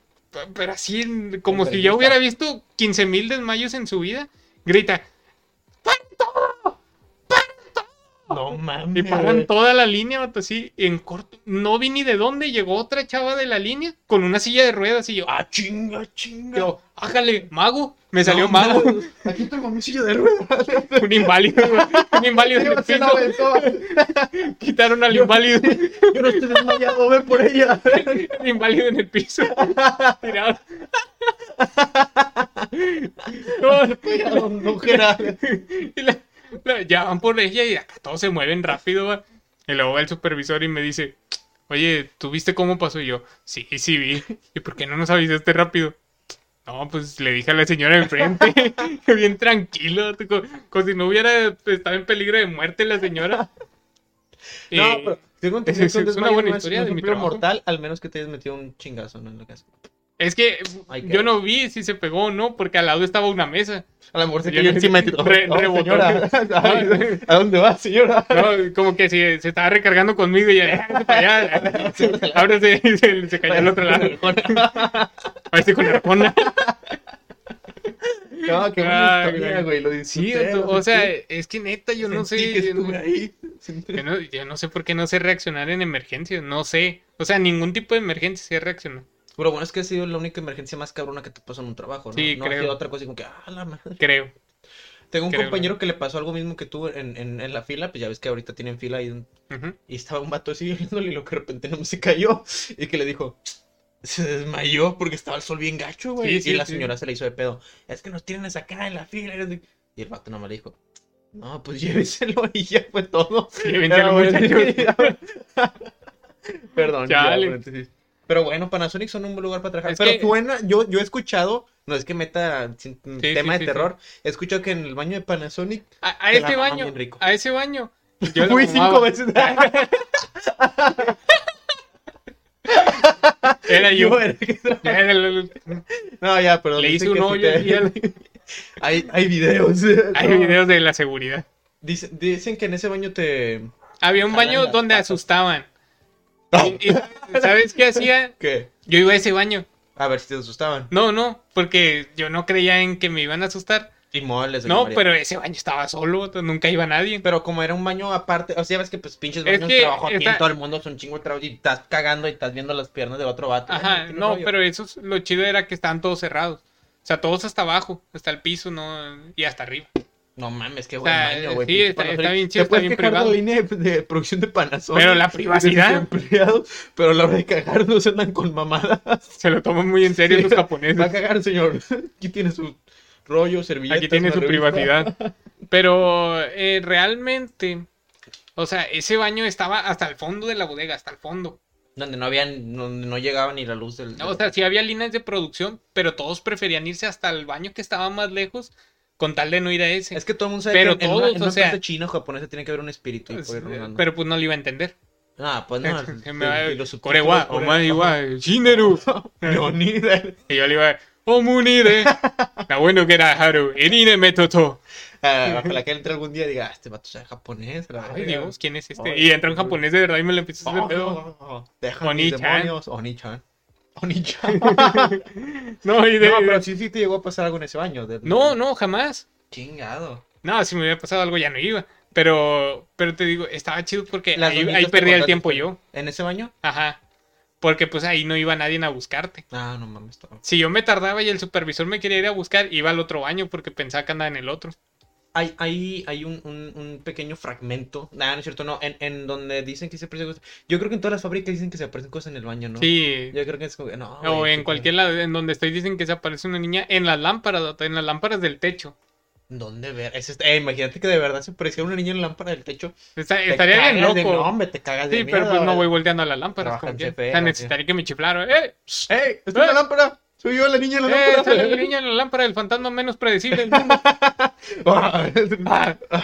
pero así, como si yo hubiera visto quince mil desmayos en su vida, grita... No mames. Y paran toda la línea, vato, así, en corto. No vi ni de dónde llegó otra chava de la línea con una silla de ruedas y yo, ah, chinga, chinga. Yo, ájale, mago. Me salió no, mago. No, aquí tengo mi silla de ruedas. Un inválido, un inválido. En el piso. Quitaron al yo, inválido. Yo no estoy desmayado, ve por ella. Un inválido en el piso. Tirado. No, no, y la... ya van por ella y acá todos se mueven rápido, va. Y luego va el supervisor y me dice, oye, ¿tú viste cómo pasó? Y yo, sí, sí vi. ¿Y por qué no nos avisaste rápido? No, pues le dije a la señora de enfrente, bien tranquilo, como, como si no hubiera estado en peligro de muerte la señora. No, eh, pero tengo entendido que es una buena no historia no de mi trabajo. Mortal, al menos que te hayas metido un chingazo, ¿no? En la casa. Es que ay, yo no vi si se pegó o no, porque al lado estaba una mesa. A lo mejor se cayó encima de ti. Rebotó. ¿A dónde va, señora? No, como que se, se estaba recargando conmigo y ya, para allá. Ahora se, se, se cayó al otro lado. Ahí estoy con la Arjona. No, qué buena historia, güey. Lo disfruté. Sí, o sea, es que neta, yo no sé. Yo no, ahí. Yo, no, yo no sé por qué no sé reaccionar en emergencias. No sé. O sea, ningún tipo de emergencia sé reaccionar. Pero bueno, es que ha sido la única emergencia más cabrona que te pasó en un trabajo, ¿no? Sí, no creo. No ha sido otra cosa como que, ah, la madre. Creo. Tengo un creo, compañero no. que le pasó algo mismo que tú en, en, en la fila, pues ya ves que ahorita tienen fila y, uh-huh. y estaba un vato así viéndole y lo que de repente no se cayó y que le dijo, se desmayó porque estaba el sol bien gacho, güey. Sí, sí, y la señora sí. se le hizo de pedo, es que nos tienen acá en la fila. Y el vato nomás le dijo, no, pues lléveselo y ya fue todo. Llévenselo, perdón. Chale. Ya, pero bueno, Panasonic son un buen lugar para trabajar. Es pero que... buena, yo, yo he escuchado, no es que meta sí, tema sí, de sí, terror, sí. he escuchado que en el baño de Panasonic... A, a este baño, a ese baño. Yo fui cinco veces. Era yo. No, ya, pero... Le hice un hoyo. Si te... hay, hay videos. Hay no. videos de la seguridad. Dice, dicen que en ese baño te... Había un baño donde patas. Asustaban. Y, y, ¿sabes qué hacía? ¿Qué? Yo iba a ese baño. A ver si te asustaban. No, no, porque yo no creía en que me iban a asustar. Inmuebles. No, pero ese baño estaba solo, nunca iba nadie. Pero como era un baño aparte, o sea, ves que pues pinches baños de trabajo aquí en todo el mundo, es un chingo de trabajo y estás cagando y estás viendo las piernas del otro vato. Ajá, eh, no, no pero eso es, lo chido era que estaban todos cerrados. O sea, todos hasta abajo, hasta el piso, ¿no? Y hasta arriba. No mames, qué buen baño, güey. Sí, está, está bien chido, está bien privado. La línea de, de producción de Panasonic. Pero la privacidad. Empleados, pero a la hora de cagar no se andan con mamadas. Se lo toman muy en serio sí, los japoneses. Va a cagar, señor. Aquí tiene su rollo, servilletas. Aquí tiene su revista. Privacidad. Pero eh, realmente, o sea, ese baño estaba hasta el fondo de la bodega, hasta el fondo. Donde no habían, donde no llegaba ni la luz del... del... O sea, sí había líneas de producción, pero todos preferían irse hasta el baño que estaba más lejos... Con tal de no ir a ese. Es que todo el mundo sabe pero que en, todos, en una, en una o sea, chino o japonesa tiene que haber un espíritu. Pues, pero pues no lo iba a entender. Ah, pues no. Corewa, Omaiwa, Shineru, Yonide. Y yo le iba a decir, Omunide. La bueno que era Haru, Enine Metoto. Para que entre algún día diga, este vato sea japonés. Ay Dios, ¿quién es este? Y entra un japonés de verdad y me lo empieza a hacer pedo. Oni-chan. Oni-chan. No, y de... no, pero sí, sí te llegó a pasar algo en ese baño. De... No, no, jamás. Chingado. No, si me hubiera pasado algo ya no iba. Pero, pero te digo, estaba chido porque ahí, ahí perdía el tiempo yo. ¿En ese baño? Ajá. Porque pues ahí no iba nadie a buscarte. Ah, no mames. Todo. Si yo me tardaba y el supervisor me quería ir a buscar, iba al otro baño porque pensaba que andaba en el otro. Hay, hay, hay un, un, un pequeño fragmento. Nah, no es cierto, no. En, en donde dicen que se aparecen cosas. Yo creo que en todas las fábricas dicen que se aparecen cosas en el baño, ¿no? Sí. Yo creo que es como. No, o güey, en cualquier lado en donde estoy dicen que se aparece una niña en las lámparas, en las lámparas del techo. ¿Dónde ver? Es este... eh, imagínate que de verdad se apareciera una niña en la lámpara del techo. Está, te estaría bien loco. De... No, hombre, te cagas de sí, miedo. Sí, pero pues no voy volteando a las lámparas. Como que... F, o sea, necesitaría que me chiflaran. ¡Eh! ¡Eh! ¡Está la lámpara! Soy yo la niña en la eh, lámpara. La niña en la lámpara, el fantasma menos predecible del mundo.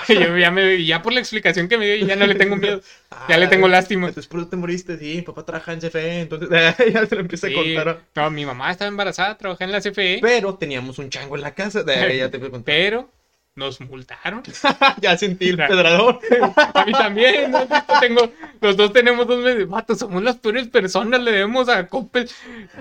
Yo ya, me, ya por la explicación que me dio, ya no le tengo miedo. Ya ah, le tengo lástima. Entonces, por eso te moriste, sí. Papá trabaja en C F E, entonces ya se lo empieza sí. a contar. No, mi mamá estaba embarazada, trabajaba en la C F E. Pero teníamos un chango en la casa. De, ya te voy a contar. Pero nos multaron. Ya sentí el pedrador. A mí también. ¿No? Tengo, los dos tenemos dos meses. Vato, somos las peores personas. Le debemos a Coppel.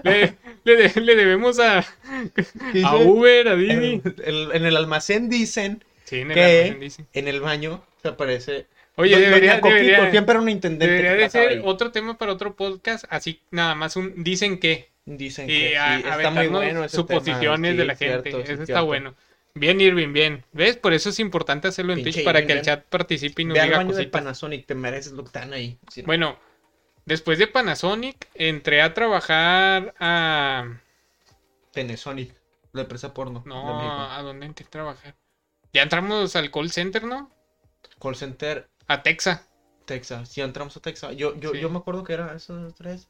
Le... Le, de, le debemos a, a Uber, a Didi. En, en, en el almacén dicen sí, en el que almacén dicen. En el baño se aparece... Oye, no, debería, Coquito, debería, siempre era un intendente debería de ser ahí. Otro tema para otro podcast, así nada más un dicen que. Dicen y que, a, sí, está muy bueno suposiciones sí, de la cierto, gente, sí, eso cierto. Está bueno. Bien, Irving, bien. ¿Ves? Por eso es importante hacerlo en Pinche Twitch para Irving, que el chat participe y nos diga cositas. De Panasonic, te mereces lo que están ahí. Si no. Bueno... Después de Panasonic, entré a trabajar a... Panasonic, la empresa porno. No, ¿a dónde entré a trabajar? Ya entramos al call center, ¿no? Call center... A Texas. Texas, sí, entramos a Texas. Yo, yo, sí. yo me acuerdo que eran esos tres,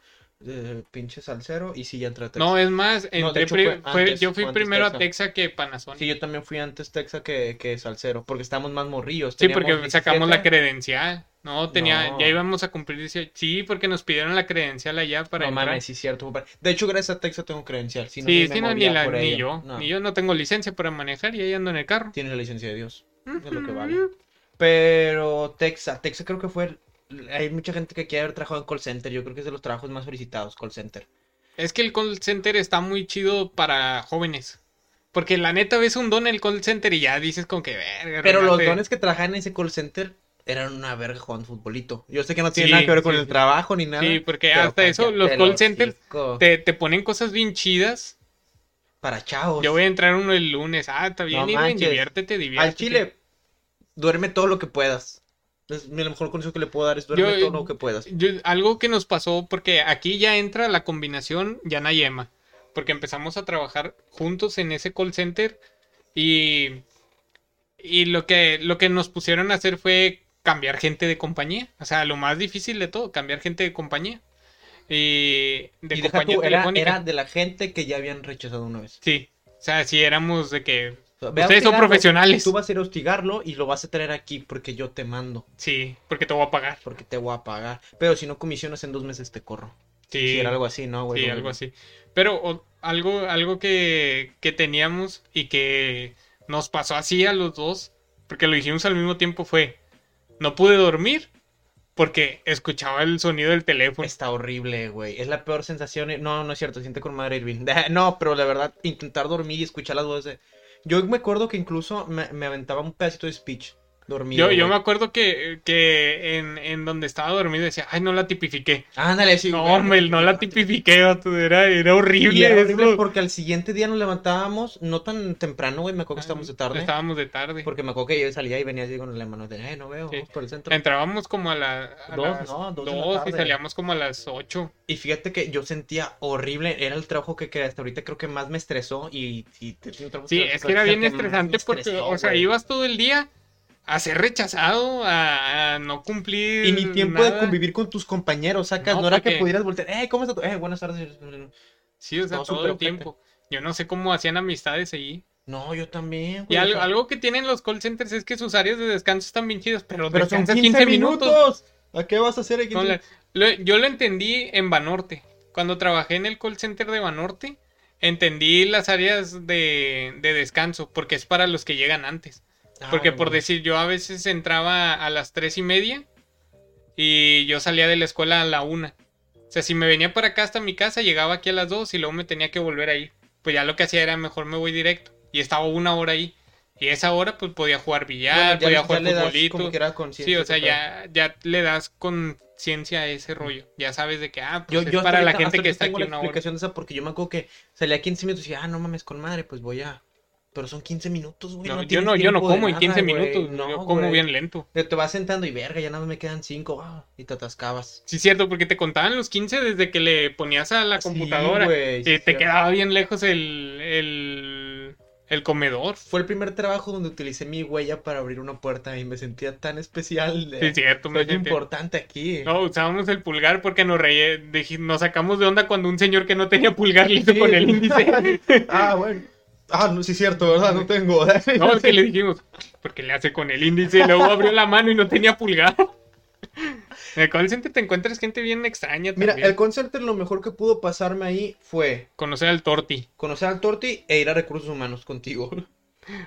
eh, pinches salsero, y sí, ya entré a Texas. No, es más, entré no, de hecho, fue, fue, antes, yo fui primero Texas. A Texas que Panasonic. Sí, yo también fui antes Texas que, que salsero, porque estábamos más morrillos. Teníamos sí, porque diecisiete. Sacamos la credencial. No, tenía, no. ya íbamos a cumplir dieciocho. Sí, porque nos pidieron la credencial allá para no, entrar. No mames, sí, cierto. De hecho, gracias a Texas tengo credencial. Si no, sí, si no, ni, la, ni yo. No. Ni yo no tengo licencia para manejar y ahí ando en el carro. Tienes la licencia de Dios. Uh-huh. Es lo que vale. Pero Texas, Texas creo que fue... El... Hay mucha gente que quiere haber trabajado en call center. Yo creo que es de los trabajos más solicitados, call center. Es que el call center está muy chido para jóvenes. Porque la neta ves un don en el call center y ya dices con que... verga. Pero renate. Los dones que trabajan en ese call center... Eran una verga jugando futbolito. Yo sé que no tiene sí, nada que ver sí, con sí. el trabajo ni nada. Sí, porque hasta eso, los call centers te, te ponen cosas bien chidas. Para chavos. Yo voy a entrar uno el lunes. Ah, está bien, no y bien, diviértete, diviértete. Al chile, duerme todo lo que puedas. Es, mira, el mejor consejo que le puedo dar es duerme yo, todo lo que puedas. Yo, algo que nos pasó, porque aquí ya entra la combinación Yanay y Emma. Porque empezamos a trabajar juntos en ese call center. Y, y lo, que, lo que nos pusieron a hacer fue... cambiar gente de compañía, o sea, lo más difícil de todo, cambiar gente de compañía y de y compañía tú, telefónica. Era, era de la gente que ya habían rechazado una vez. Sí, o sea, si éramos de que o sea, ustedes son profesionales. Tú vas a ir a hostigarlo y lo vas a traer aquí porque yo te mando. Sí, porque te voy a pagar. Porque te voy a pagar, pero si no comisionas en dos meses te corro. Sí. Si era algo así, ¿no, güey? Sí, algo así. Pero o, algo, algo que, que teníamos y que nos pasó así a los dos, porque lo dijimos al mismo tiempo fue... No pude dormir porque escuchaba el sonido del teléfono. Está horrible, güey. Es la peor sensación. No, no es cierto. Siente con madre, Irving. No, pero la verdad, intentar dormir y escuchar las voces. Yo me acuerdo que incluso me, me aventaba un pedacito de speech dormido. Yo, yo me acuerdo que, que en, en donde estaba dormido decía, ay, no la tipifiqué. Ándale, sí. No, hombre, no la tipifiqué, vato, era, era horrible. Y era horrible eso. Porque al siguiente día nos levantábamos, no tan temprano, güey, me acuerdo que estábamos de tarde. Estábamos de tarde. Porque me acuerdo que yo salía y venía así con el hermano, de, ay, no veo, sí. Vamos por el centro. Entrábamos como a, la, a dos, las no, dos, dos la y salíamos como a las ocho. Y fíjate que yo sentía horrible, era el trabajo que, que hasta ahorita creo que más me estresó. y, y Sí, es que era bien estresante porque, estresó, o sea, güey. Ibas todo el día a ser rechazado, a, a no cumplir. Y ni tiempo nada de convivir con tus compañeros, sacas. No, no era porque... que pudieras voltear. Eh, ¿cómo está tu? Eh, buenas tardes. Sí, o sea, todo, todo el tiempo. Gente. Yo no sé cómo hacían amistades ahí. No, yo también. Güey, y algo, algo que tienen los call centers es que sus áreas de descanso están bien chidas, pero, pero son quince minutos. minutos. ¿A qué vas a hacer aquí? No, la, lo, yo lo entendí en Banorte. Cuando trabajé en el call center de Banorte, entendí las áreas de, de descanso, porque es para los que llegan antes. Porque ah, por decir, yo a veces entraba a las tres y media y yo salía de la escuela a la una. O sea, si me venía para acá hasta mi casa, llegaba aquí a las dos y luego me tenía que volver ahí. Pues ya lo que hacía era mejor me voy directo. Y estaba una hora ahí. Y esa hora pues podía jugar billar, bueno, podía jugar futbolito. Sí, o sea, ya, ya le das conciencia a ese rollo. Ya sabes de que, ah, pues yo, es yo para la ahorita, gente que está tengo aquí una hora. Yo tengo la explicación de esa porque yo me acuerdo que salía quince minutos y decía, ah, no mames, con madre, pues voy a... Pero son quince minutos, güey. No, no yo, no, yo no como nada, en quince minutos. No, yo como güey. Bien lento. Te vas sentando y verga, ya nada me quedan cinco. Wow, y te atascabas. Sí, cierto, porque te contaban los quince desde que le ponías a la computadora. Sí, güey, sí, y sí, te sí, quedaba bien lejos el, el, el comedor. Fue el primer trabajo donde utilicé mi huella para abrir una puerta y me sentía tan especial. De, sí, cierto. Fue me sentía importante aquí. No, usábamos el pulgar porque nos reí, nos sacamos de onda cuando un señor que no tenía pulgar le hizo sí. Con el índice. Ah, bueno. Ah, no, sí es cierto, ¿verdad? No tengo. No, es que le dijimos, porque le hace con el índice y luego abrió la mano y no tenía pulgar. En el call center te encuentras gente bien extraña también. Mira, el call center lo mejor que pudo pasarme ahí fue... Conocer al Torti. Conocer al Torti e ir a Recursos Humanos contigo.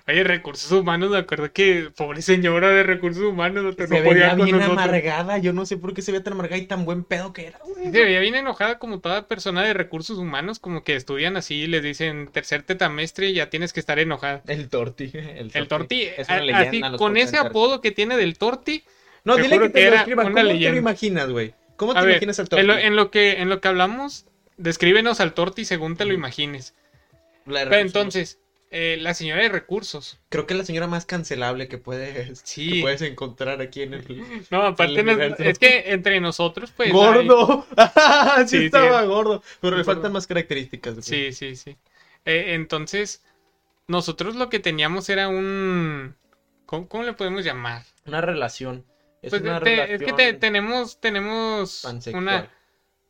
Oye, Recursos Humanos, me acuerdo que pobre señora de Recursos Humanos no te se no veía bien nosotros. Amargada, yo no sé por qué se veía tan amargada y tan buen pedo que era. Güey. Se veía bien enojada como toda persona de Recursos Humanos, como que estudian así, les dicen tercer tetamestre y ya tienes que estar enojada. El Torti. El, el Torti, torti. Es una leyenda, así, con ese apodo que tiene del Torti. No, te dile que te lo escriba, ¿cómo leyenda? Te lo imaginas, güey? ¿Cómo te A imaginas ver, al Torti? En lo, en, lo que, en lo que hablamos, descríbenos al Torti según te lo imagines. Pero entonces... Eh, la señora de recursos. Creo que es la señora más cancelable que puedes, sí. Que puedes encontrar aquí en el... No, aparte en el, es que entre nosotros pues... ¡Gordo! Hay... sí, sí estaba sí. Gordo, pero le faltan más características. Pues. Sí, sí, sí. Eh, entonces, nosotros lo que teníamos era un... ¿Cómo, cómo le podemos llamar? Una relación. Es, pues una te, relación... es que te, tenemos, tenemos una,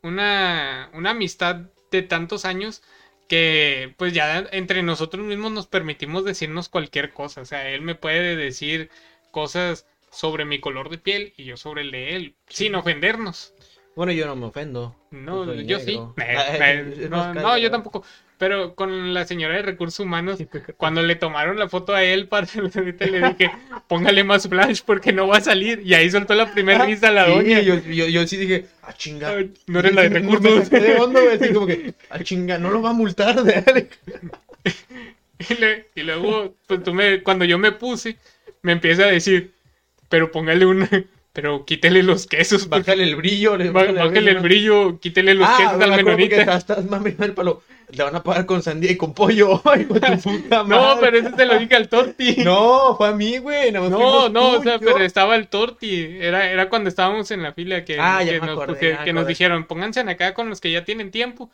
una, una amistad de tantos años... Que pues ya entre nosotros mismos nos permitimos decirnos cualquier cosa. O sea, él me puede decir cosas sobre mi color de piel y yo sobre el de él, sí. Sin ofendernos. Bueno, yo no me ofendo. No, yo, yo sí. No, no, yo tampoco. Pero con la señora de Recursos Humanos, cuando le tomaron la foto a él, para le dije, póngale más flash porque no va a salir. Y ahí soltó la primera risa a la doña. Sí, yo, yo, yo sí dije, ah, chinga. No eres la de Recursos. De onda, así como que, ah, chinga, no lo va a multar. y, le, y luego, pues, tú me, cuando yo me puse, me empieza a decir, pero póngale una... Pero quítele los quesos. Bájale el brillo. Le, bájale bájale el brillo, brillo, quítele los ah, quesos al menonita. Estás, estás mami, el palo. Le van a pagar con sandía y con pollo. Ay, con tu puta madre. No, pero ese se lo dije al Torti. No, fue a mí, güey. No, no, no tú, o sea, yo. Pero estaba el Torti. Era, era cuando estábamos en la fila que, ah, que, nos, acordé, que, que nos dijeron, pónganse acá con los que ya tienen tiempo.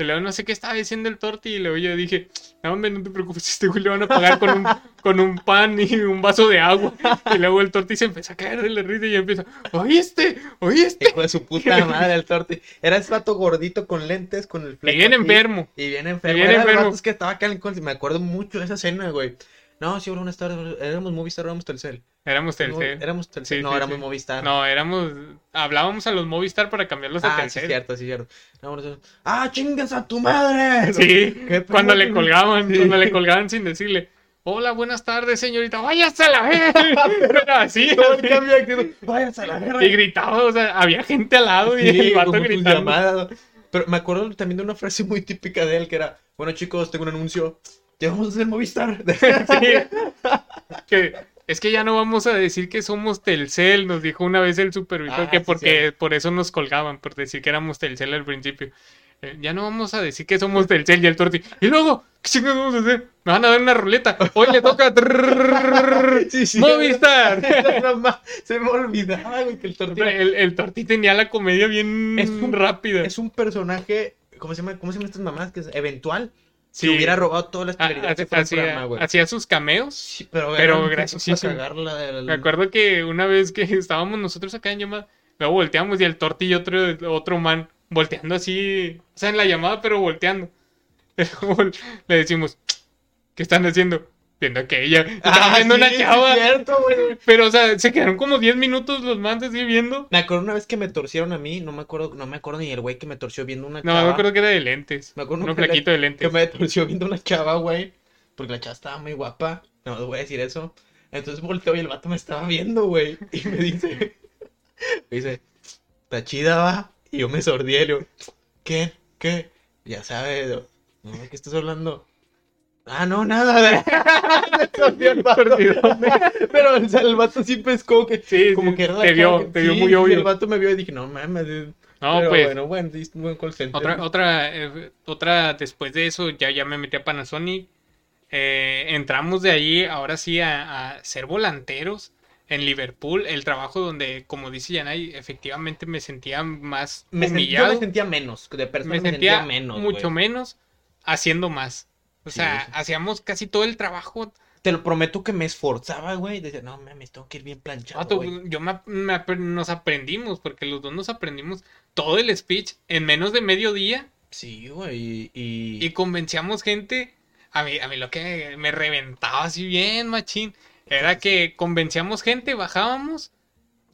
Y luego no sé qué estaba diciendo el Torti y luego yo dije, no, hombre, no te preocupes, este güey le van a pagar con un, con un pan y un vaso de agua. Y luego el Torti se empezó a caer de la risa y empieza, ¿oíste? ¿Oíste? Hijo de su puta madre el Torti. Era ese vato gordito con lentes, con el fleco. Y bien enfermo. Y bien enfermo. Y bien Era enfermo. Es que estaba acá en el... Me acuerdo mucho de esa escena, güey. No, sí, buenas tardes. Éramos Movistar, éramos Telcel. Éramos Telcel. Éramos Telcel. Sí, no, sí, éramos sí. Movistar. No, éramos. Hablábamos a los Movistar para cambiarlos ah, a Telcel. Ah, sí, cierto, sí, cierto. No, no... ¡Ah, chingas a tu madre! Sí, cuando le colgaban, sí. Cuando le colgaban sin decirle. Hola, buenas tardes, señorita. ¡Váyase a la verga! Pero así, todo el cambio de actitud. ¡Váyase a la verga! Y gritaba, o sea, había gente al lado sí, y el vato gritaba. Pero me acuerdo también de una frase muy típica de él que era: bueno, chicos, tengo un anuncio. ya vamos a hacer Movistar. Sí. Que, es que ya no vamos a decir que somos Telcel, nos dijo una vez el supervisor, ah, que porque sí, por eso nos colgaban, por decir que éramos Telcel al principio. Eh, ya no vamos a decir que somos Telcel y el Torti. Y luego, ¿qué chingados vamos a hacer? Me van a dar una ruleta. Hoy le toca sí, sí, Movistar. Se me olvidaba, güey, que el Torti. El, el Torti tenía la comedia bien es un, rápida. Es un personaje, ¿cómo se llama? ¿Cómo se llaman estas mamadas? Que es eventual. Si sí. hubiera robado todas las prioridades. Hacía sus cameos. Sí, pero, pero gracias. Sí, sí. La... Me acuerdo que una vez que estábamos nosotros acá en llamada, luego volteamos y el Torti y otro, otro man. Volteando así, o sea, en la llamada, pero volteando. Le decimos, ¿qué están haciendo? Viendo aquella. Estaba ah, viendo sí, una chava. Es cierto, güey. Pero, o sea, se quedaron como diez minutos los mantes así viendo. Me acuerdo una vez que me torcieron a mí, no me acuerdo, no me acuerdo ni el güey que me torció viendo una chava. No, me acuerdo que era de lentes. Me acuerdo un flaquito de lentes. Que me torció viendo una chava, güey. Porque la chava estaba muy guapa. No les voy a decir eso. Entonces volteo y el vato me estaba viendo, güey. Y me dice, me dice, está chida, va. Y yo me sordié, le digo, ¿qué? ¿Qué? Ya sabes, yo, ¿de qué estás hablando? Ah, no, nada. Me sordió el vato. Pero o sea, el vato sí pescó. Que, sí, como sí, que era te vio, que, te vio sí, muy obvio. El vato me vio y dije, no mames. No, pero pues, bueno, bueno, buen call center. Otra, otra, eh, otra después de eso, ya, ya me metí a Panasonic. Eh, entramos de ahí, ahora sí, a, a ser volanteros. En Liverpool, el trabajo donde, como dice Yanay, efectivamente me sentía más me humillado. Sentí, yo me sentía menos, de persona me, me sentía, sentía menos, mucho güey. menos, haciendo más. O sí, sea, sí. hacíamos casi todo el trabajo. Te lo prometo que me esforzaba, güey. Decía, no, mames, tengo que ir bien planchado, Vato, güey. Yo me, me, nos aprendimos, porque los dos nos aprendimos todo el speech en menos de medio día. Sí, güey. Y, y convencíamos gente, a mí, a mí lo que me reventaba así bien, machín. Era que convencíamos gente, bajábamos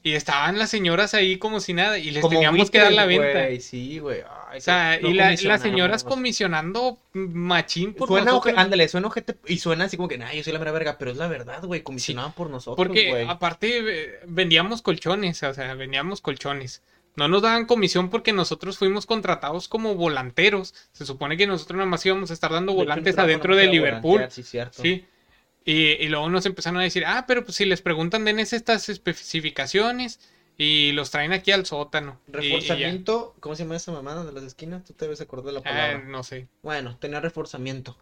y estaban las señoras ahí como si nada y les como teníamos buitre, que dar la venta. Wey, sí, güey. O sea, y la, las señoras comisionando machín por suena nosotros. Ándale, suena ojete y suena así como que, nah, yo soy la mera verga, pero es la verdad, güey, comisionaban sí, por nosotros, porque wey. Aparte vendíamos colchones, o sea, vendíamos colchones. No nos daban comisión porque nosotros fuimos contratados como volanteros. Se supone que nosotros nada más íbamos a estar dando volantes de adentro de Liverpool. Sí, cierto. Sí. Y, y luego nos empezaron a decir, ah, pero pues si les preguntan, denles estas especificaciones y los traen aquí al sótano. Reforzamiento, y, y ¿cómo se llama esa mamada de las esquinas? Tú te debes acordar de la palabra. Eh, no sé. Bueno, tenía reforzamiento.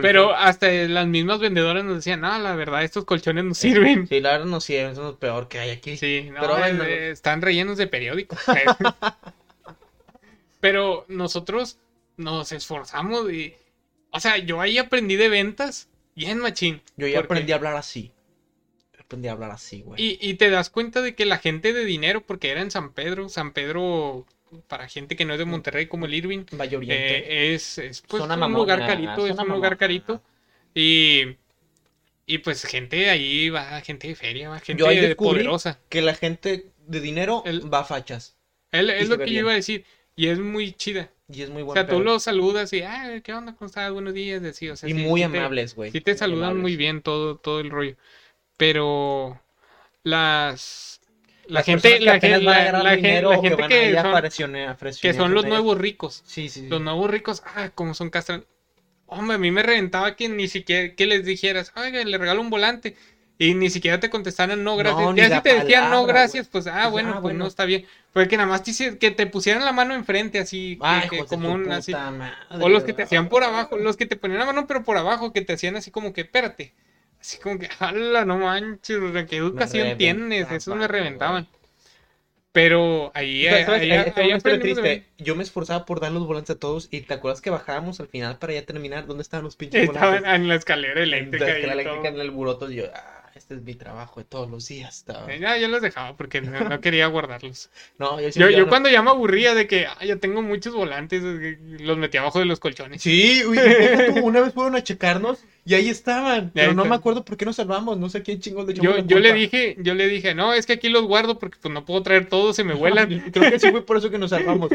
Pero hasta las mismas vendedoras nos decían, no, la verdad, estos colchones no sirven. Sí, la verdad no sirven, son los peor que hay aquí. Sí, no, pero, es, no... están rellenos de periódicos. Pero nosotros nos esforzamos y, o sea, yo ahí aprendí de ventas. Bien, machín. Yo ya aprendí a hablar así. Aprendí a hablar así, güey. Y, y te das cuenta de que la gente de dinero, porque era en San Pedro, San Pedro, para gente que no es de Monterrey, como el Irving, Valle Oriente, eh, es, es pues, un mamona, lugar carito, es un mamona. lugar carito. Y, y pues gente ahí va, gente de feria, va gente de poderosa. Que la gente de dinero el, va a fachas. Él, es lo que yo iba a decir. Y es muy chida. Y es muy bueno. O sea, tú los saludas y, ah, ¿qué onda? ¿Cómo estás? Buenos días. Así, o sea, y sí, muy sí amables, güey. Sí, te muy saludan amables. Muy bien todo, todo el rollo. Pero las. La las gente. La, que la, la, la dinero, gente que, que, son, fracciones, fracciones, que son los ellas. nuevos ricos. Sí, sí, sí. Los nuevos ricos, ah, como son castran. Hombre, a mí me reventaba que ni siquiera que les dijeras, oiga, le regalo un volante. Y ni siquiera te contestaron no, gracias. No, ya si te palabra, decían no, gracias, wey. pues, ah, bueno, ah, pues bueno. no, está bien. Fue que nada más te, que te pusieran la mano enfrente, así, Ay, que, como un, así. Madre, o los que te hacían por abajo, los que te ponían la mano, pero por abajo, que te hacían así como que, espérate. Así como que, ala, no manches, qué educación tienes, esos me reventaban. Wey. Pero ahí, ahí, ahí, ahí, ahí aprendimos triste. Yo me esforzaba por dar los volantes a todos y te acuerdas que bajábamos al final para ya terminar, ¿dónde estaban los pinches estaban volantes? Estaban en la escalera eléctrica. En la escalera eléctrica, en el buroto, yo, ah. Este es mi trabajo de todos los días. Ya, yo los dejaba porque no, no quería guardarlos. No, yo, yo, yo no... cuando ya me aburría de que ah, ya tengo muchos volantes, los metí abajo de los colchones. Sí, uy, una vez fueron a checarnos y ahí estaban. Pero no me acuerdo por qué nos salvamos, no sé quién chingos de yo, yo le dije, yo le dije, no, es que aquí los guardo porque pues no puedo traer todos, se me vuelan. Creo que sí fue por eso que nos salvamos.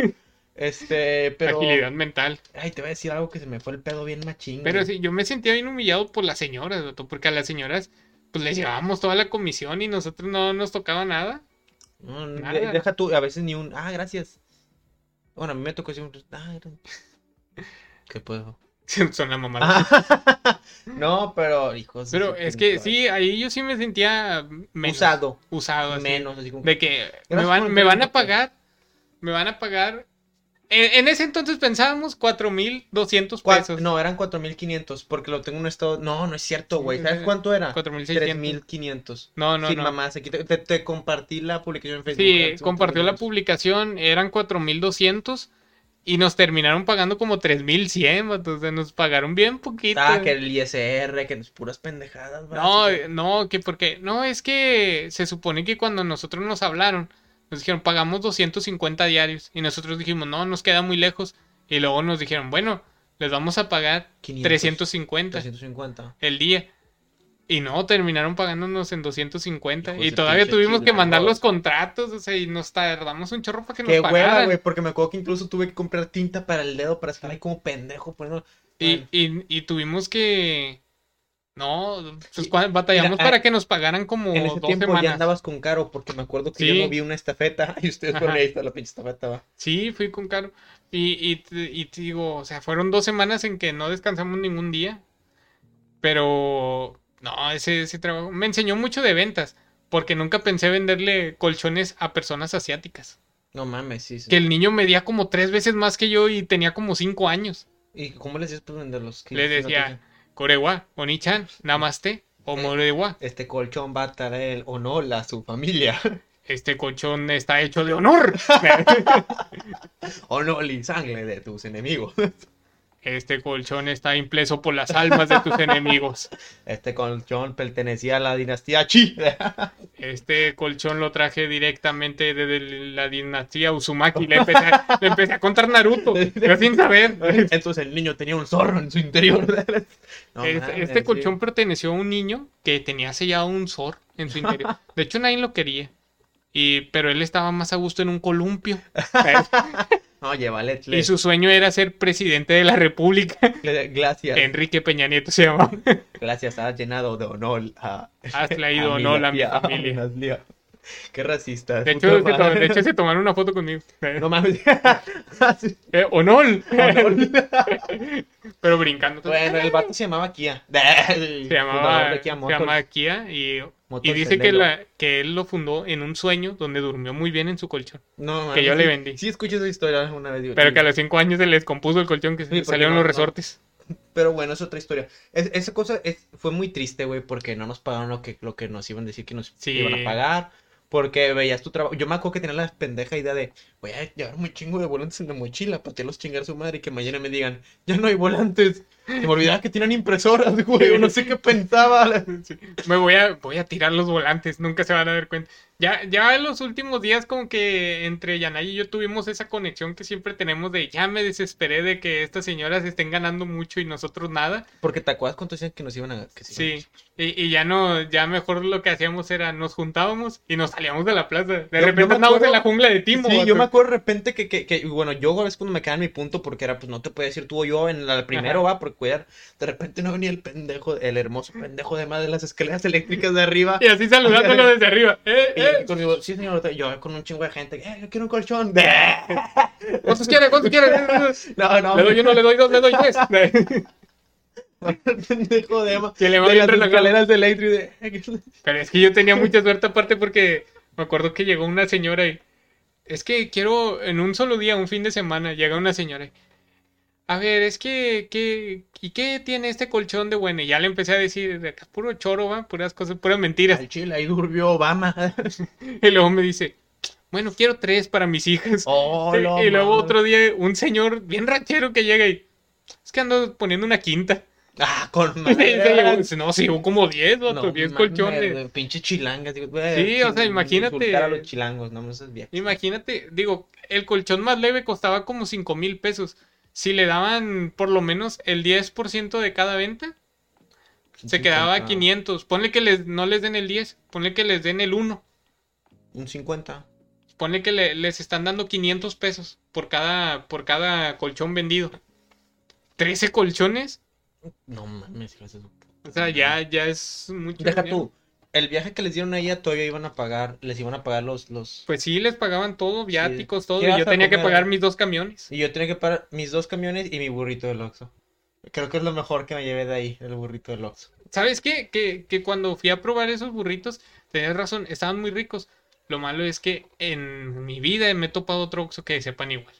Este, pero... Agilidad mental. Ay, te voy a decir algo que se me fue el pedo bien machín. Pero sí, yo me sentía bien humillado por las señoras, porque a las señoras... Pues les llevábamos toda la comisión y nosotros no nos tocaba nada. No, nada. Deja tú, a veces ni un... Ah, gracias. Bueno, a mí me tocó siempre... Ah, gracias. ¿Qué puedo? Son la mamada. No, pero hijos. Pero es que sí, ahí yo sí me sentía menos, usado, usado, así, menos, así como... de que me van, me van a pagar, me van a pagar. En, en ese entonces pensábamos cuatro mil doscientos pesos. Cuatro, no, eran cuatro mil quinientos porque lo tengo en un estado... No, no es cierto, güey. ¿Sabes cuánto era? cuatro mil seiscientos. tres mil quinientos. No, no, sí, no. Mamás, aquí te, te, te compartí la publicación en Facebook. Sí, ¿sabes? Compartió la publicación, eran cuatro mil doscientos y nos terminaron pagando como tres mil cien, entonces nos pagaron bien poquito. Ah, que el I S R, que nos puras pendejadas. No, ¿sabes? No, que porque... No, es que se supone que cuando nosotros nos hablaron... Nos dijeron, pagamos doscientos cincuenta diarios. Y nosotros dijimos, no, nos queda muy lejos. Y luego nos dijeron, bueno, les vamos a pagar quinientos, trescientos cincuenta, trescientos cincuenta el día. Y no, terminaron pagándonos en doscientos cincuenta. Hijo, y todavía tuvimos chilado. Que mandar los contratos. O sea, y nos tardamos un chorro para que Qué nos pagaran. Qué hueva, güey, porque me acuerdo que incluso tuve que comprar tinta para el dedo para estar ahí como pendejo. Poniendo... Y, y, y tuvimos que... No, pues batallamos Mira, para que nos pagaran como en ese dos tiempo semanas. Ya andabas con Caro, porque me acuerdo que sí. Yo no vi una estafeta y ustedes fueron ahí, está la pinche estafeta, va. Sí, fui con Caro. Y, y, y te digo, o sea, fueron dos semanas en que no descansamos ningún día. Pero, no, ese, ese trabajo me enseñó mucho de ventas, porque nunca pensé venderle colchones a personas asiáticas. No mames, sí. sí. Que el niño medía como tres veces más que yo y tenía como cinco años. ¿Y cómo les decías por venderlos? Les decía... No te... Corewa, Oni-chan, Namaste, Omorewa. Este colchón va a traer honor a su familia. Este colchón está hecho de honor. Honor y sangre de tus enemigos. Este colchón está impreso por las almas de tus enemigos. Este colchón pertenecía a la dinastía Chi. Este colchón lo traje directamente desde la dinastía Uzumaki. Le empecé a, le empecé a contar Naruto, pero sin saber. Entonces el niño tenía un zorro en su interior. No, es, man, este colchón sí. Perteneció a un niño que tenía sellado un zorro en su interior. De hecho nadie lo quería, y, pero él estaba más a gusto en un columpio. Oye, vale. Y su sueño era ser presidente de la República. Gracias. Enrique Peña Nieto se llamaba. Gracias, has llenado de honor a... Has traído honor a mi familia. A mi familia. Qué racista. De hecho, se, de hecho, se tomaron una foto conmigo. No mames. eh, honor. honor. Pero brincando. Bueno, el vato se llamaba Kia. Se llamaba, Kia, se llamaba Kia y... Y dice que, la, que él lo fundó en un sueño donde durmió muy bien en su colchón. No, man, que yo sí, le vendí. Sí, escuché esa historia una vez. Digo, pero sí. Que a los cinco años se le descompuso el colchón, que sí, salieron no, los resortes. No. Pero bueno, es otra historia. Es, esa cosa es, fue muy triste, güey, porque no nos pagaron lo que, lo que nos iban a decir que nos sí. iban a pagar. Porque veías tu trabajo. Yo me acuerdo que tenía la pendeja idea de, voy a llevar un chingo de volantes en la mochila para que los chingar su madre y que mañana me digan, ya no hay volantes. Se me olvidaba que tienen impresoras, güey. No sé qué pensaba. Me voy a, voy a tirar los volantes, nunca se van a dar cuenta. Ya, ya en los últimos días como que entre Yanay y yo tuvimos esa conexión que siempre tenemos de, ya me desesperé de que estas señoras estén ganando mucho y nosotros nada. Porque te acuerdas cuando decían que nos iban a... Que sí, iban a... Y, y ya no, ya mejor lo que hacíamos era nos juntábamos y nos salíamos de la plaza. De yo, repente yo andábamos acuerdo, en la jungla de Timo. Sí, otro. Yo me acuerdo de repente que, que, que bueno, yo a veces cuando me quedaba en mi punto, porque era, pues no te podías ir tú o yo en la primera, va, por cuidar. De repente no venía el pendejo, el hermoso pendejo de madre de las escaleras eléctricas de arriba. Y así saludándolo desde arriba. Eh, eh. Y conmigo, sí, señor, yo con un chingo de gente, eh, yo quiero un colchón. ¿Cuántos quieres? ¿Cuántos quieres? No, no. Le doy uno, le doy dos, le doy tres. Pendejo de ama, que le de las escaleras del aire de... Pero es que yo tenía mucha suerte aparte porque me acuerdo que llegó una señora y... Es que quiero en un solo día, un fin de semana, llega una señora y... A ver, es que... que ¿y qué tiene este colchón de bueno? Y ya le empecé a decir, de acá puro choro, va, puras cosas, puras mentiras. Al chile, ahí durmió Obama. Y luego me dice... Bueno, quiero tres para mis hijas. Oh, y, no, y luego man. Otro día un señor bien ranchero que llega y... Es que ando poniendo una quinta. Ah, con madre. No, se llevó como diez, ¿no? No, diez colchones. Me, me, pinche chilangas. Digo, wey, sí, o sea, imagínate. A los chilangos, no, esos viejos. Imagínate, digo, el colchón más leve costaba como cinco mil pesos. Si le daban por lo menos el diez por ciento de cada venta, se quedaba a quinientos. Ponle que les, no les den el diez, ponle que les den el uno. Un cincuenta. Ponle que le, les están dando quinientos pesos por cada, por cada colchón vendido. trece colchones. No mames, gracias. O sea, ya, ya es mucho. Deja dinero. Tú, el viaje que les dieron a ella todavía iban a pagar, les iban a pagar los... los... Pues sí, les pagaban todo, viáticos, sí. Todo. Y yo tenía comer? que pagar mis dos camiones. Y yo tenía que pagar mis dos camiones y mi burrito del Oxxo. Creo que es lo mejor que me llevé de ahí, el burrito del Oxxo. ¿Sabes qué? Que, que cuando fui a probar esos burritos, tenías razón, estaban muy ricos. Lo malo es que en mi vida me he topado otro Oxxo que sepan igual.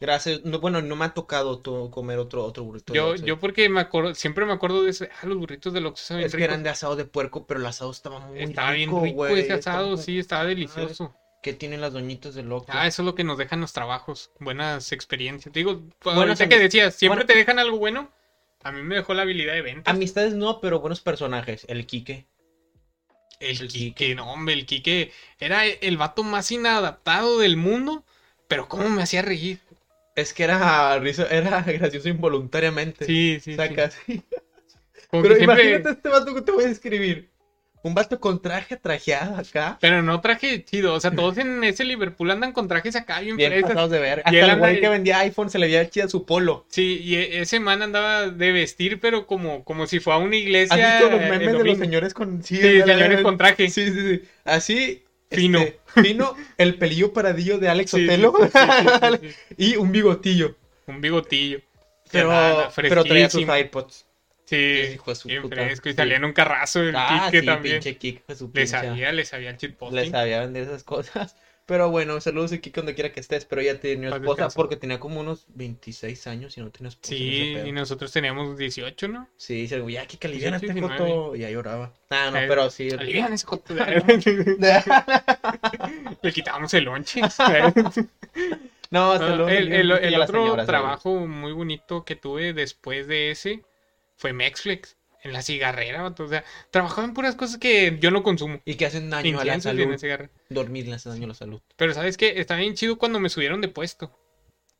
Gracias. No, bueno, no me ha tocado to- comer otro, otro burrito yo, del Oxxo. Yo porque me acuerdo, siempre me acuerdo de ese, ah, los burritos del Oxxo saben ricos. Es que eran de asado de puerco, pero el asado estaba muy rico, Estaba bien rico, güey. ese asado, estaba... sí, estaba delicioso. ¿Qué tienen las doñitas del Oxxo? Ah, eso es lo que nos dejan los trabajos. Buenas experiencias. Digo, bueno, sé que decías, siempre bueno, te dejan algo bueno. A mí me dejó la habilidad de ventas. Amistades no, pero buenos personajes. El Quique. El, el Quique, Quique, no, hombre, el Quique era el vato más inadaptado del mundo, pero cómo me hacía reír. Es que era, era gracioso involuntariamente. Sí, sí, Sacas. sí. Pero siempre... imagínate este vato que te voy a describir. Un vato con traje trajeado acá. Pero no traje chido. O sea, todos en ese Liverpool andan con trajes acá bien fresas. Bien pasados de ver. Hasta el güey que vendía iPhone se le veía chida su polo. Sí, y ese man andaba de vestir, pero como, como si fue a una iglesia. ¿Has visto los memes de los señores con... Sí, sí señores con traje. Sí, sí, sí. Así... Fino. Este, fino, el pelillo paradillo de Alex sí, Otelo. Sí, sí, sí, sí, sí. Y un bigotillo. Un bigotillo. Pero, Ferrana, pero traía sus iPods. Sí, bien fresco. Y salía en un carrazo el ah, Kike sí, también. Pinche Kike, pues, le sabía, le sabía el chitposting. Le sabía vender esas cosas. Pero bueno, saludos a Kike donde quiera que estés. Pero ella tenía esposa descanso. Porque tenía como unos veintiséis años y no tenía esposa. Sí, y nosotros teníamos dieciocho, ¿no? Sí, se dijo, ya Kike, alivian este coto. Y ya lloraba. Ah, no, eh, pero sí. Alivian ese coto. Le quitábamos el lonche. No, saludos. El, el, el otro señora, trabajo saludos. Muy bonito que tuve después de ese... fue Mexflex, en la cigarrera, o sea, trabajaba en puras cosas que yo no consumo. Y que hacen daño a la salud. Dormir le hace daño a la salud. Pero ¿sabes qué? Está bien chido cuando me subieron de puesto.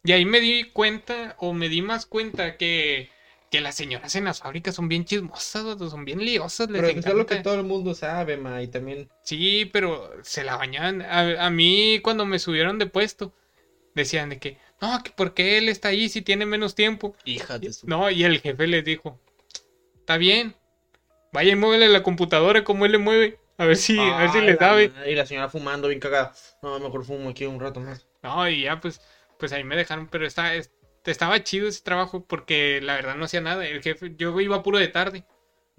Y ahí me di cuenta, o me di más cuenta que, que las señoras en las fábricas son bien chismosas, o son bien liosas. Les pero encanta. Eso es lo que todo el mundo sabe, ma, y también... Sí, pero se la bañaban. A, a mí cuando me subieron de puesto, decían de que, no, que ¿por qué él está ahí si tiene menos tiempo? Hijas de su... No, y el jefe les dijo... Está bien. Vaya y muévele la computadora como él le mueve. A ver si, ah, a ver si le sabe. Y la señora fumando bien cagada. No, mejor fumo aquí un rato más. No, y ya pues, pues ahí me dejaron. Pero está, estaba chido ese trabajo porque la verdad no hacía nada. El jefe, yo iba puro de tarde.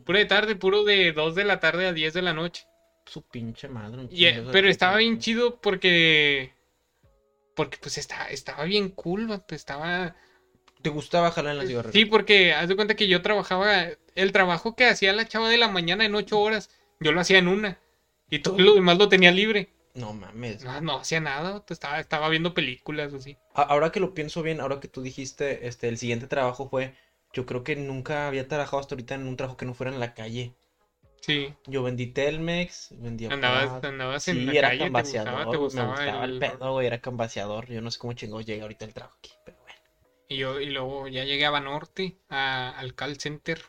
Puro de tarde, puro de dos de la tarde a diez de la noche. Su pinche madre. Yeah, pero estaba bien chido porque... Porque pues está, estaba bien cool, pues estaba... ¿Te gustaba jalar en la cigarrera? Sí, porque haz de cuenta que yo trabajaba... El trabajo que hacía la chava de la mañana en ocho horas, yo lo hacía en una. Y todo lo demás lo tenía libre. No mames. No, no hacía nada. Estaba, estaba viendo películas o así. Ahora que lo pienso bien, ahora que tú dijiste... este, el siguiente trabajo fue... Yo creo que nunca había trabajado hasta ahorita en un trabajo que no fuera en la calle. Sí. Yo vendí Telmex, vendía... Andabas, andabas en sí, la calle, cambaseador, te gustaba, te gustaba. Me gustaba el, el pedo, güey. Era cambaseador. Yo no sé cómo chingados llega ahorita el trabajo aquí, pero... Y, yo, y luego ya llegué a Banorte, a, al call center.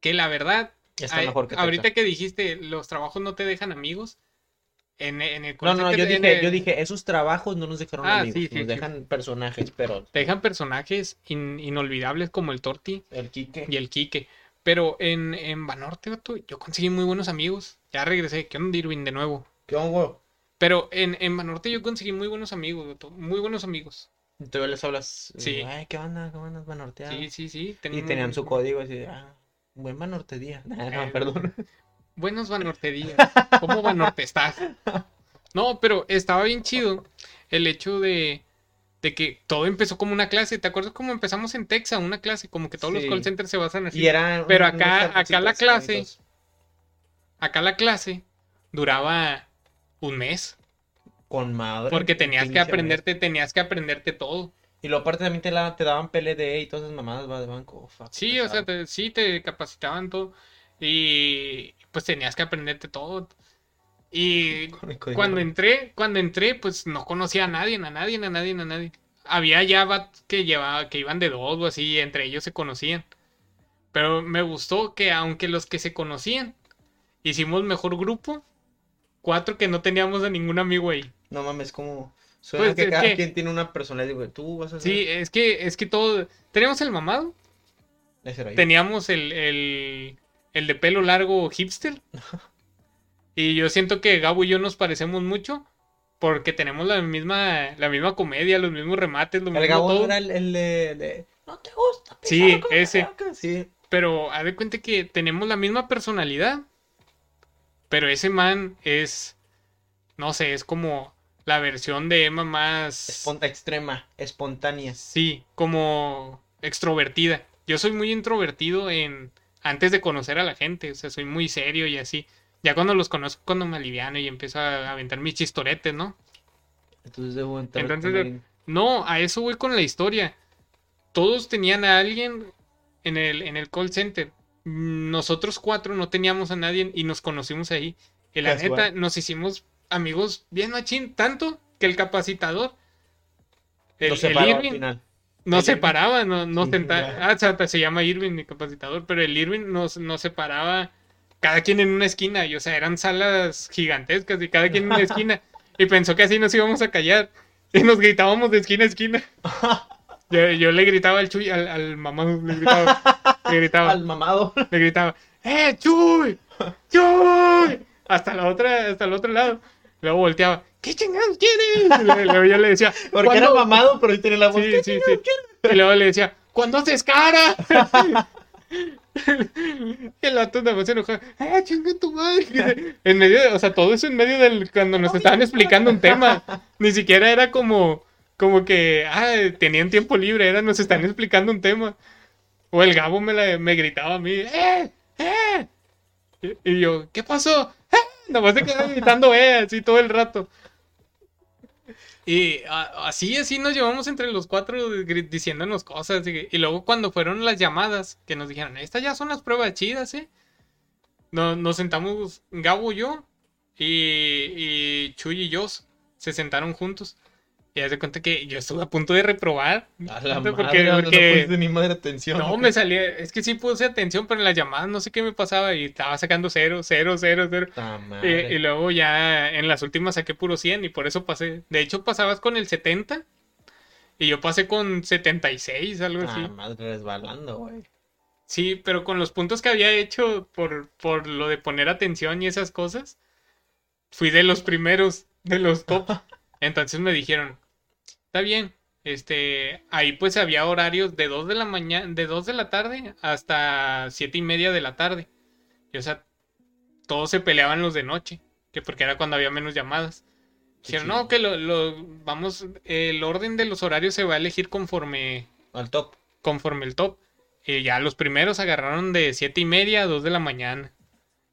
Que la verdad, hay, mejor que ahorita hecho. Que dijiste, los trabajos no te dejan amigos. En, en el call no, center, no, yo dije, el... yo dije, esos trabajos no nos dejaron ah, amigos. Sí, sí, nos sí, dejan sí. personajes, pero... Te dejan personajes in, inolvidables como el Torti. El Quique. Y el Quique. Pero en, en Banorte, yo conseguí muy buenos amigos. Ya regresé. ¿Qué onda, Irving, de nuevo? ¿Qué onda? Pero en, en Banorte yo conseguí muy buenos amigos, muy buenos amigos. Entonces les hablas, sí. Ay, ¿qué onda? ¿Qué onda? Banorteado. Sí, sí, sí. Tenían... Y tenían su código así, ah, buen banortedía. No, eh, no, perdón. Buenos banortedías. ¿Cómo banorte estás? No, pero estaba bien chido el hecho de, de que todo empezó como una clase. ¿Te acuerdas cómo empezamos en Texas? Una clase, como que todos sí. los call centers se basan así. Y eran pero acá, acá la clase, bonitos. acá la clase duraba un mes. Con madre. Porque tenías que aprenderte, mes. tenías que aprenderte todo. Y luego aparte también te, la, te daban P L D y todas esas mamadas de banco. Oh, fuck, sí, pesado. O sea, te, sí te capacitaban todo. Y pues tenías que aprenderte todo. Y cuando entré, cuando entré, pues no conocía a nadie, a nadie, a nadie, a nadie. Había ya vatos que llevaba, que iban de dos o así, y entre ellos se conocían. Pero me gustó que aunque los que se conocían, hicimos mejor grupo. Cuatro que no teníamos a ningún amigo ahí. No mames, como... Suena pues, que cada que... quien tiene una personalidad. Güey, tú vas a ser... Sí, es que, es que todo... Teníamos el mamado. Ese era yo. Teníamos el, el, el de pelo largo hipster. Y yo siento que Gabo y yo nos parecemos mucho. Porque tenemos la misma, la misma comedia, los mismos remates, lo el mismo Gabo todo. El Gabo era el de... no te gusta pisar. Sí, ese. Sí. Pero haz de cuenta que tenemos la misma personalidad. Pero ese man es, no sé, es como la versión de Emma más... Espont- extrema, espontánea. Sí, como extrovertida. Yo soy muy introvertido en antes de conocer a la gente. O sea, soy muy serio y así. Ya cuando los conozco, cuando me aliviano y empiezo a aventar mis chistoretes, ¿no? Entonces debo entrar. Entonces, de... No, a eso voy con la historia. Todos tenían a alguien en el, en el call center. Nosotros cuatro no teníamos a nadie y nos conocimos ahí. Y la Casual. neta, nos hicimos amigos bien machín, tanto que el capacitador, el, nos separó, el Irving, al final. Nos el separaba, Irving. no, no sentaba. Ah, chata, se llama Irving, mi capacitador, pero el Irving nos, nos separaba cada quien en una esquina. Y o sea, eran salas gigantescas y cada quien en una esquina. Y pensó que así nos íbamos a callar. Y nos gritábamos de esquina a esquina. Yo, yo le gritaba al Chuy, al, al mamado, le gritaba. Le gritaba. Al mamado. Le gritaba, ¡eh, Chuy! ¡Chuy! Hasta la otra, hasta el otro lado. Luego volteaba, ¿qué chingados quieres? Y luego yo le decía... Porque ¿cuándo? Era mamado, pero ahí tenía la voz. Sí, sí, sí. Y luego le decía, ¿cuándo haces cara? El vato nada más se enojaba, ¡eh, chinga tu madre! En medio de, o sea, todo eso en medio del... Cuando nos estaban explicando un tema. Ni siquiera era como... Como que... Ah, tenían tiempo libre. Era, nos están explicando un tema. O el Gabo me, la, me gritaba a mí, ¡eh! ¡Eh! Y, y yo, ¿qué pasó? ¡Eh! Nomás se quedaba gritando, ¡eh! Así todo el rato. Y a, así, así nos llevamos entre los cuatro gr- diciéndonos cosas. Y, y luego cuando fueron las llamadas, que nos dijeron, estas ya son las pruebas chidas, ¿eh? Nos, nos sentamos, Gabo y yo, y, y Chuy y yo se sentaron juntos. Y haz de cuenta que yo estuve a punto de reprobar. A la madre, porque, no, porque... no pusiste ni madre atención. No, me salía... Es que sí puse atención, pero en las llamadas no sé qué me pasaba. Y estaba sacando cero, cero, cero, cero. Y, y luego ya en las últimas saqué puro cien y por eso pasé. De hecho, pasabas con el setenta y yo pasé con setenta y seis, algo así. Ah, madre, resbalando, güey. Sí, pero con los puntos que había hecho por, por lo de poner atención y esas cosas, fui de los primeros, de los top. Entonces me dijeron, está bien, este, ahí pues había horarios de dos de la mañana, de dos de la tarde hasta siete y media de la tarde. Y o sea, todos se peleaban los de noche, que porque era cuando había menos llamadas. Dijeron, sí, sí. no, que lo, lo, vamos, el orden de los horarios se va a elegir conforme al top. Conforme el top. Y ya los primeros agarraron de siete y media a dos de la mañana.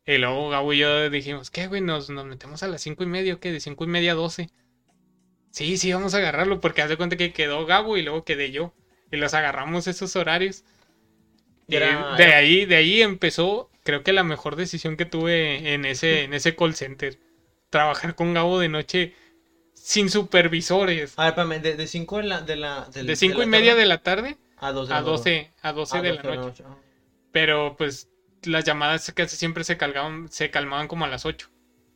Y luego Gabo y yo dijimos, ¿qué güey? Nos, nos metemos a las cinco y media, ¿qué? De cinco y media a doce. Sí, sí, vamos a agarrarlo, porque haz de cuenta que quedó Gabo y luego quedé yo. Y los agarramos esos horarios. Y era, de, era... ahí, de ahí empezó, creo que la mejor decisión que tuve en ese, en ese call center. Trabajar con Gabo de noche sin supervisores. A ver, espérame, de cinco de, de la, de la de, de cinco de la y media tarde, de la tarde a doce a doce, a doce de la noche. Oh. Pero pues las llamadas casi siempre se calmaban, se calmaban como a las ocho.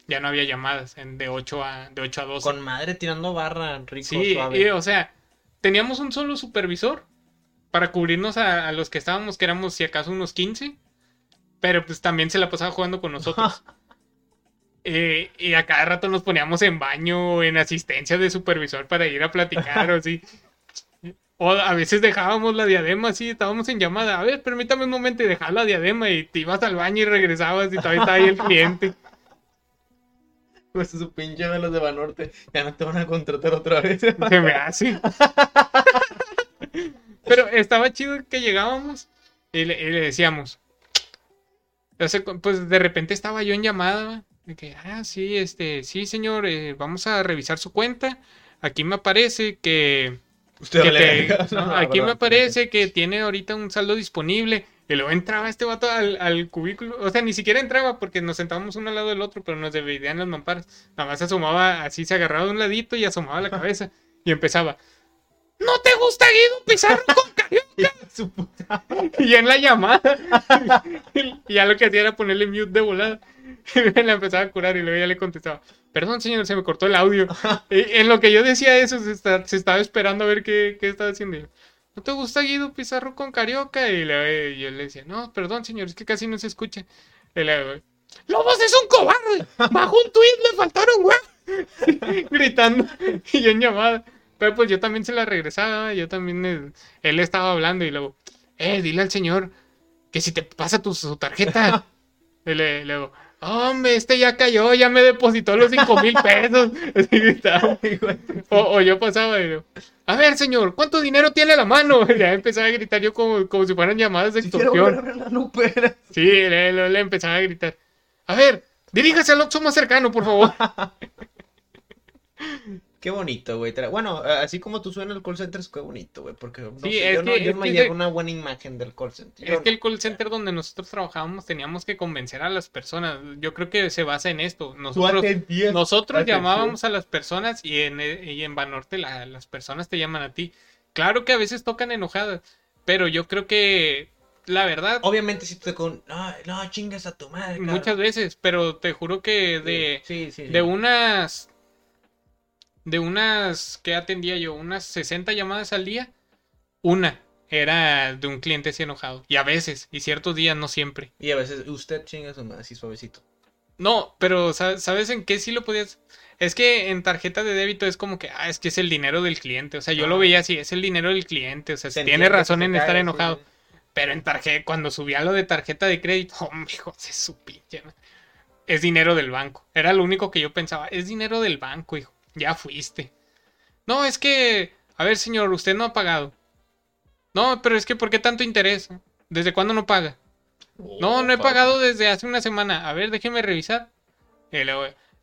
Ya no había llamadas en de ocho a de ocho a doce. Con madre tirando barra, rico, sí, suave. Y, o sea, teníamos un solo supervisor para cubrirnos a, a los que estábamos, que éramos si acaso unos quince, pero pues también se la pasaba jugando con nosotros. eh, y a cada rato nos poníamos en baño, en asistencia de supervisor para ir a platicar o así. O a veces dejábamos la diadema así, estábamos en llamada. A ver, permítame un momento y dejar la diadema y te ibas al baño y regresabas y todavía estaba ahí el cliente. Pues su pinche de los de Banorte, ya no te van a contratar otra vez. ¿Eh? Se me hace. Pero estaba chido que llegábamos y le, y le decíamos. Entonces, pues de repente estaba yo en llamada. Y que, ah, sí, este, sí, señor, eh, vamos a revisar su cuenta. Aquí me aparece que. Usted que te, no, no, aquí perdón. Me aparece que tiene ahorita un saldo disponible. Y luego entraba este vato al, al cubículo. O sea, ni siquiera entraba porque nos sentábamos uno al lado del otro, pero nos dividían las mamparas. Nada más asomaba, así se agarraba de un ladito y asomaba la cabeza. Y empezaba, ¿no te gusta Guido Pizarro con Carioca? Y ya en la llamada. Y ya lo que hacía era ponerle mute de volada. Y la empezaba a curar y luego ya le contestaba, perdón señor, se me cortó el audio. Y en lo que yo decía eso, se, está, se estaba esperando a ver qué, qué estaba haciendo yo. ¿No te gusta Guido Pizarro con Carioca? Y, le, y yo le decía, no, perdón, señor, es que casi no se escucha. Y le, ¡Lobos es un cobarde! ¡Bajo un tuit le faltaron, güey! Gritando. Y yo en llamada. Pero pues yo también se la regresaba, yo también, él, él estaba hablando y luego, eh, dile al señor que si te pasa tu su tarjeta. Y le, luego, hombre, este ya cayó, ya me depositó los cinco mil pesos. o, o yo pasaba y digo, a ver, señor, ¿cuánto dinero tiene a la mano? Y ya empezaba a gritar yo como, como si fueran llamadas de extorsión. Sí, le, le, le empezaba a gritar, a ver, diríjase al Oxxo más cercano, por favor. Qué bonito, güey. Bueno, así como tú suena el call center, es qué bonito, güey. Porque no sí, sé, yo, que, no, yo no me llegó una buena imagen del call center. Yo es no, que el call center donde nosotros trabajábamos teníamos que convencer a las personas. Yo creo que se basa en esto. Nosotros, nosotros llamábamos a las personas y en, y en Banorte la, las personas te llaman a ti. Claro que a veces tocan enojadas, pero yo creo que la verdad... Obviamente si te con... No, no chingas a tu madre. Claro. Muchas veces, pero te juro que de, sí, sí, sí, de sí. unas... De unas que atendía yo, unas sesenta llamadas al día, una era de un cliente así enojado. Y a veces, y ciertos días, no siempre. Y a veces, usted chinga su madre, así suavecito. No, pero ¿sabes en qué sí lo podías? Es que en tarjeta de débito es como que, ah, es que es el dinero del cliente. O sea, yo ah. lo veía así, es el dinero del cliente. O sea, si tiene razón en estar enojado. Sí. Pero en tarjeta, cuando subía lo de tarjeta de crédito, oh, mijo, se supilla. Es dinero del banco. Era lo único que yo pensaba, es dinero del banco, hijo. Ya fuiste. No, es que... A ver, señor, usted no ha pagado. No, pero es que ¿por qué tanto interés? ¿Desde cuándo no paga? Oh, no, no he pagado desde hace una semana. A ver, déjeme revisar.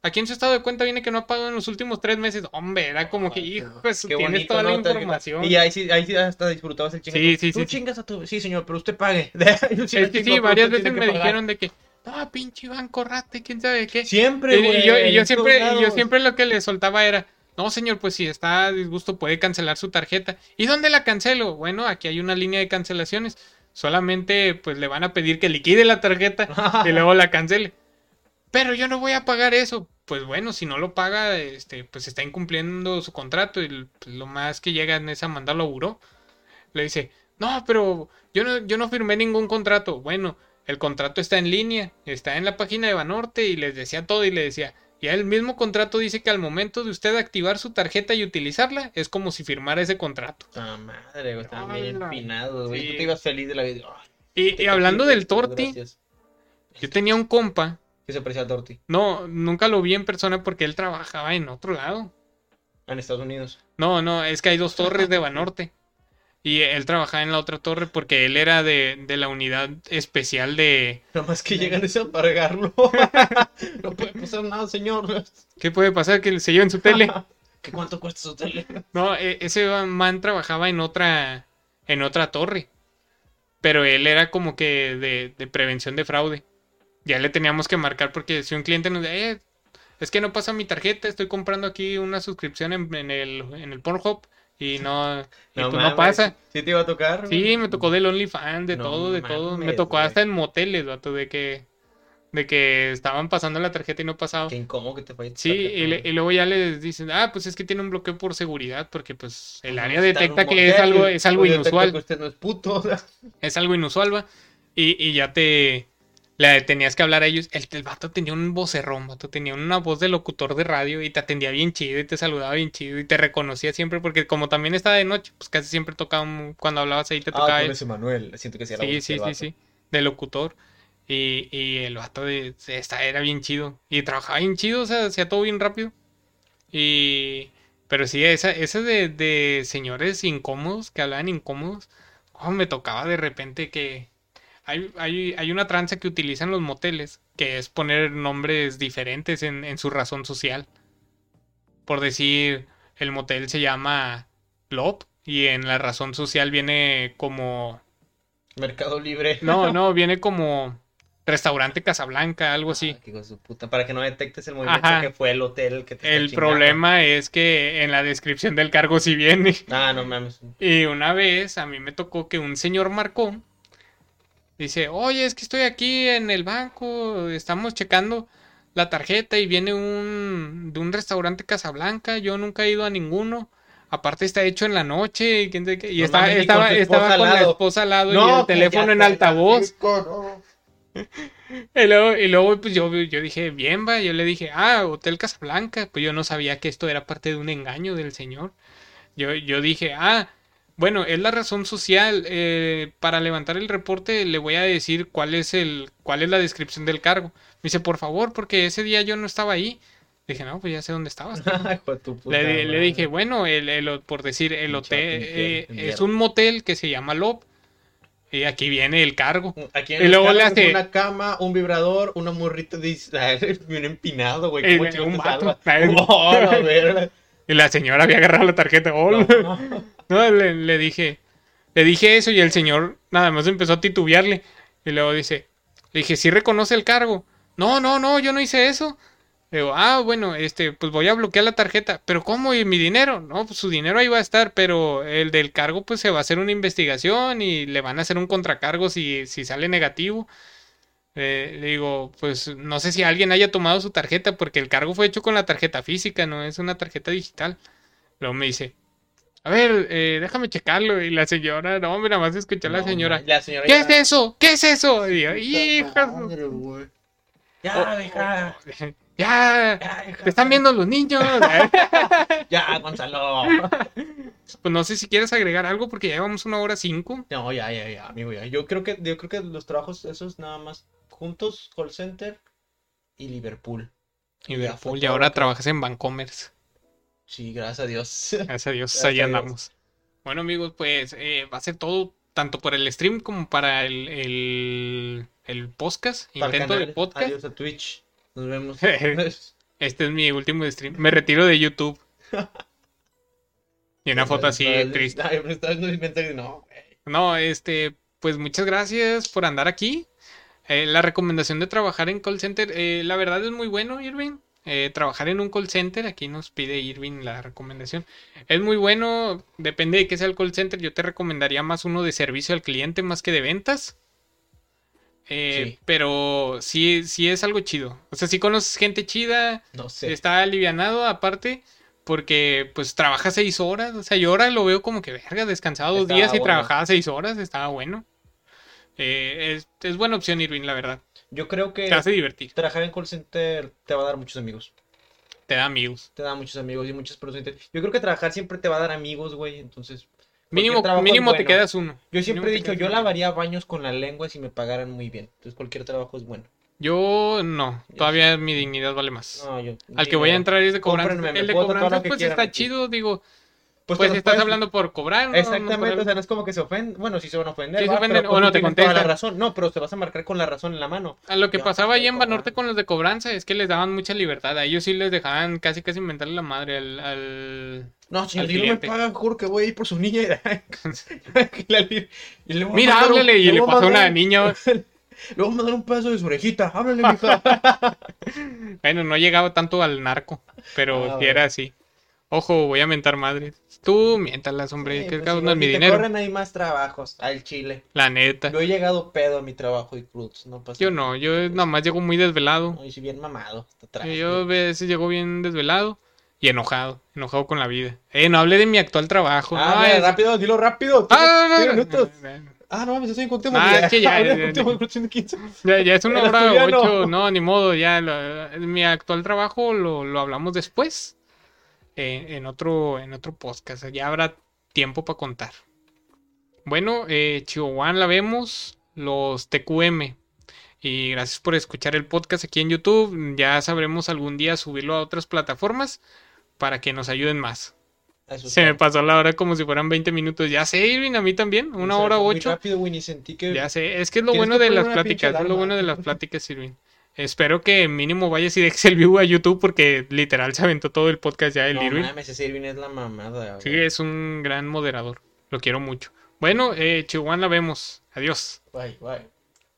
Aquí en su estado de cuenta viene que no ha pagado en los últimos tres meses. Hombre, era como que... Hijo, tienes bonito, toda ¿no? la información. Y ahí sí, ahí sí hasta disfrutabas el chingo. Sí, sí, Tú sí, chingas sí. a tu... Sí, señor, pero usted pague. sí, es que sí, varias veces me dijeron de que... Ah, pinche banco rata, quién sabe qué. Siempre, güey. Y yo, y yo siempre, y yo siempre lo que le soltaba era, no, señor, pues si está a disgusto puede cancelar su tarjeta. ¿Y dónde la cancelo? Bueno, aquí hay una línea de cancelaciones. Solamente, pues, le van a pedir que liquide la tarjeta y luego la cancele. Pero yo no voy a pagar eso. Pues bueno, si no lo paga, este, pues está incumpliendo su contrato y lo más que llegan es a mandarlo a buró. Le dice, no, pero yo no, yo no firmé ningún contrato. Bueno, el contrato está en línea, está en la página de Banorte y les decía todo y le decía, ya el mismo contrato dice que al momento de usted activar su tarjeta y utilizarla, es como si firmara ese contrato. Ah, oh, madre, güey, estaba bien empinado, güey, sí. Tú te ibas feliz de la vida. Oh, y, y hablando del Torti, gracias. Yo tenía un compa. ¿Qué se parecía al Torti? No, nunca lo vi en persona porque él trabajaba en otro lado. ¿En Estados Unidos? No, no, es que hay dos torres de Banorte. Y él trabajaba en la otra torre porque él era de, de la unidad especial de... Nada más que llegan a embargarlo. No puede pasar nada, señor. ¿Qué puede pasar? Que se lleven su tele. ¿Qué cuánto cuesta su tele? No, ese man trabajaba en otra en otra torre. Pero él era como que de, de prevención de fraude. Ya le teníamos que marcar porque si un cliente nos decía... Eh, es que no pasa mi tarjeta, estoy comprando aquí una suscripción en, en el en el Pornhub. Y no, y no, tú man, no pasa. ¿Sí te iba a tocar? Sí, me tocó del OnlyFans, de no, todo, de man, todo. Me tocó man. hasta en moteles, vato, de que de que estaban pasando la tarjeta y no pasaba. Qué incómodo que te falle. Sí, y, le, y luego ya les dicen, ah, pues es que tiene un bloqueo por seguridad, porque pues el área detecta que motel, es algo es algo inusual. Que usted no es puto. O sea. Es algo inusual, va. Y, y ya te la tenías que hablar a ellos. El, el vato tenía un vocerrón, vato. Tenía una voz de locutor de radio y te atendía bien chido y te saludaba bien chido y te reconocía siempre porque como también estaba de noche, pues casi siempre tocaba un, cuando hablabas ahí te tocaba... Ah, tú eres Emanuel. Siento que sí era sí, sí, sí, sí, de locutor. Y, y el vato de, esta era bien chido. Y trabajaba bien chido, o sea, hacía todo bien rápido. Y... Pero sí, esa, esa de, de señores incómodos, que hablaban incómodos, oh, me tocaba de repente que... Hay, hay, hay una tranza que utilizan los moteles, que es poner nombres diferentes en, en su razón social. Por decir, el motel se llama Lop y en la razón social viene como... Mercado Libre. No, no, viene como Restaurante Casablanca, algo ah, así. Qué cosa puta. Para que no detectes el movimiento Ajá. que fue el hotel que te... El problema es que en la descripción del cargo sí viene. Ah, no mames. Y una vez a mí me tocó que un señor marcó. Dice, oye, es que estoy aquí en el banco, estamos checando la tarjeta y viene un de un restaurante Casablanca, yo nunca he ido a ninguno, aparte está hecho en la noche, y, y no, estaba, no, estaba, con, estaba con la esposa al lado no, y el teléfono en altavoz. Rico, no. y, luego, y luego pues yo, yo dije, bien va, yo le dije, ah, Hotel Casablanca, pues yo no sabía que esto era parte de un engaño del señor. Yo, yo dije, ah, bueno, es la razón social. Eh, para levantar el reporte le voy a decir cuál es el cuál es la descripción del cargo. Me dice, por favor, porque ese día yo no estaba ahí. Dije, no, pues ya sé dónde estabas. le, le dije, bueno, el, el, por decir, el hotel eh, es un motel que se llama Lop. Y aquí viene el cargo. Aquí en y el luego cargo le hace una cama, un vibrador, unos morritos de Israel, bien empinado, güey. El, un vato. Oh, a ver. Y la señora había agarrado la tarjeta. Oh, no, no. no le, le dije, le dije eso y el señor nada más empezó a titubearle. Y luego dice, le dije, ¿sí reconoce el cargo? No, no, no, yo no hice eso. Le digo, ah, bueno, este, pues voy a bloquear la tarjeta. ¿Pero cómo? ¿Y mi dinero? No, pues su dinero ahí va a estar, pero el del cargo, pues se va a hacer una investigación y le van a hacer un contracargo si, si sale negativo. Eh, le digo, pues no sé si alguien haya tomado su tarjeta, porque el cargo fue hecho con la tarjeta física, no es una tarjeta digital. Luego me dice, a ver, eh, déjame checarlo. Y la señora, no, mira, más escuché a la, no, señora. la señora. ¿Qué ya... es eso? ¿Qué es eso? Y yo, hija. Ya, deja. Oh, oh. Ya, ya te están viendo los niños. Ya, Gonzalo. Pues no sé si quieres agregar algo porque ya llevamos una hora cinco. No, ya, ya, ya, amigo, ya. Yo creo que, yo creo que los trabajos esos nada más juntos, call center y Liverpool. Liverpool, y ahora trabajas en Bancomers. Sí, gracias a Dios. Gracias a Dios, gracias ahí a andamos. Dios. Bueno, amigos, pues eh, va a ser todo, tanto por el stream como para el, el, el podcast, para intento canales. De podcast. Adiós a Twitch. Nos vemos. Este es mi último stream. Me retiro de YouTube. Y una foto así triste. No, no, este, pues muchas gracias por andar aquí. Eh, la recomendación de trabajar en call center, eh, la verdad es muy bueno, Irving. Eh, trabajar en un call center, aquí nos pide Irving la recomendación. Es muy bueno, depende de qué sea el call center. Yo te recomendaría más uno de servicio al cliente más que de ventas. Eh, sí. Pero sí, sí es algo chido. O sea, sí conoces gente chida. No sé. Está alivianado aparte porque pues trabaja seis horas. O sea, yo ahora lo veo como que verga, descansaba dos estaba días bueno. Y trabajaba seis horas. Estaba bueno. Eh, es, es buena opción, Irving, la verdad. Yo creo que te hace divertir. Trabajar en call center te va a dar muchos amigos. Te da amigos. Te da muchos amigos y muchas personas. Yo creo que trabajar siempre te va a dar amigos, güey. Entonces... Mínimo, mínimo bueno. Te quedas uno. Yo siempre he dicho, yo lavaría baños con la lengua si me pagaran muy bien. Entonces cualquier trabajo es bueno. Yo no, todavía yo, mi dignidad vale más. No, yo, Al que yo, voy a entrar es de cobranza. El de cobranza pues quieran, está chido, digo. Pues, pues estás puedes... hablando por cobrar. Exactamente, no, o sea, no es como que se ofenden. Bueno, sí se van a ofender. Sí va, se ofenden o no te contestan. La razón. No, pero te vas a marcar con la razón en la mano. A lo que yo, pasaba allá en Banorte con los de cobranza es que les daban mucha libertad. A ellos sí les dejaban casi casi inventarle la madre al... al... No, si el no me pagan, juro que voy a ir por su niña. Y le Mira, háblale un, y le pasó una niña. Le voy a mandar un pedazo de su orejita. Háblale, mija. Bueno, no llegaba tanto al narco, pero ah, si era así. Ojo, voy a mentar madre. Tú miéntalas, hombre. Sí, que pues si no es mi te dinero. Corren ahí más trabajos al chile. La neta. Yo he llegado pedo a mi trabajo y cruz. No pasa yo nada. No, yo nada más llego muy desvelado. No, y si bien mamado. Atrás, yo a veces llego bien desvelado. Y enojado, enojado con la vida. Eh, no hablé de mi actual trabajo. Ah, no, es... rápido, dilo rápido. Ah, no, no, minutos. No, no. Ah, no mames, estoy en conteo. Ah, es que ya, ya, ya, ya, ya es una hora ocho, no. no, ni modo, ya. Lo, mi actual trabajo lo, lo hablamos después. Eh, en otro en otro podcast, ya habrá tiempo para contar. Bueno, eh, Chihuahua, la vemos, los T Q M. Y gracias por escuchar el podcast aquí en YouTube. Ya sabremos algún día subirlo a otras plataformas para que nos ayuden más. Eso se está. Me pasó la hora como si fueran veinte minutos. Ya sé, Irving, a mí también. Una o sea, hora ocho. Rápido, Winnie, sentí que... Ya sé, es que es lo bueno de las pláticas. Es lo bueno de las pláticas, Irving. Espero que mínimo vayas y dejes el view a YouTube porque literal se aventó todo el podcast ya del no, Irving. No mames, ese Irving es la mamada. Güey. Sí, es un gran moderador. Lo quiero mucho. Bueno, eh, Chihuahua, la vemos. Adiós. Bye, bye.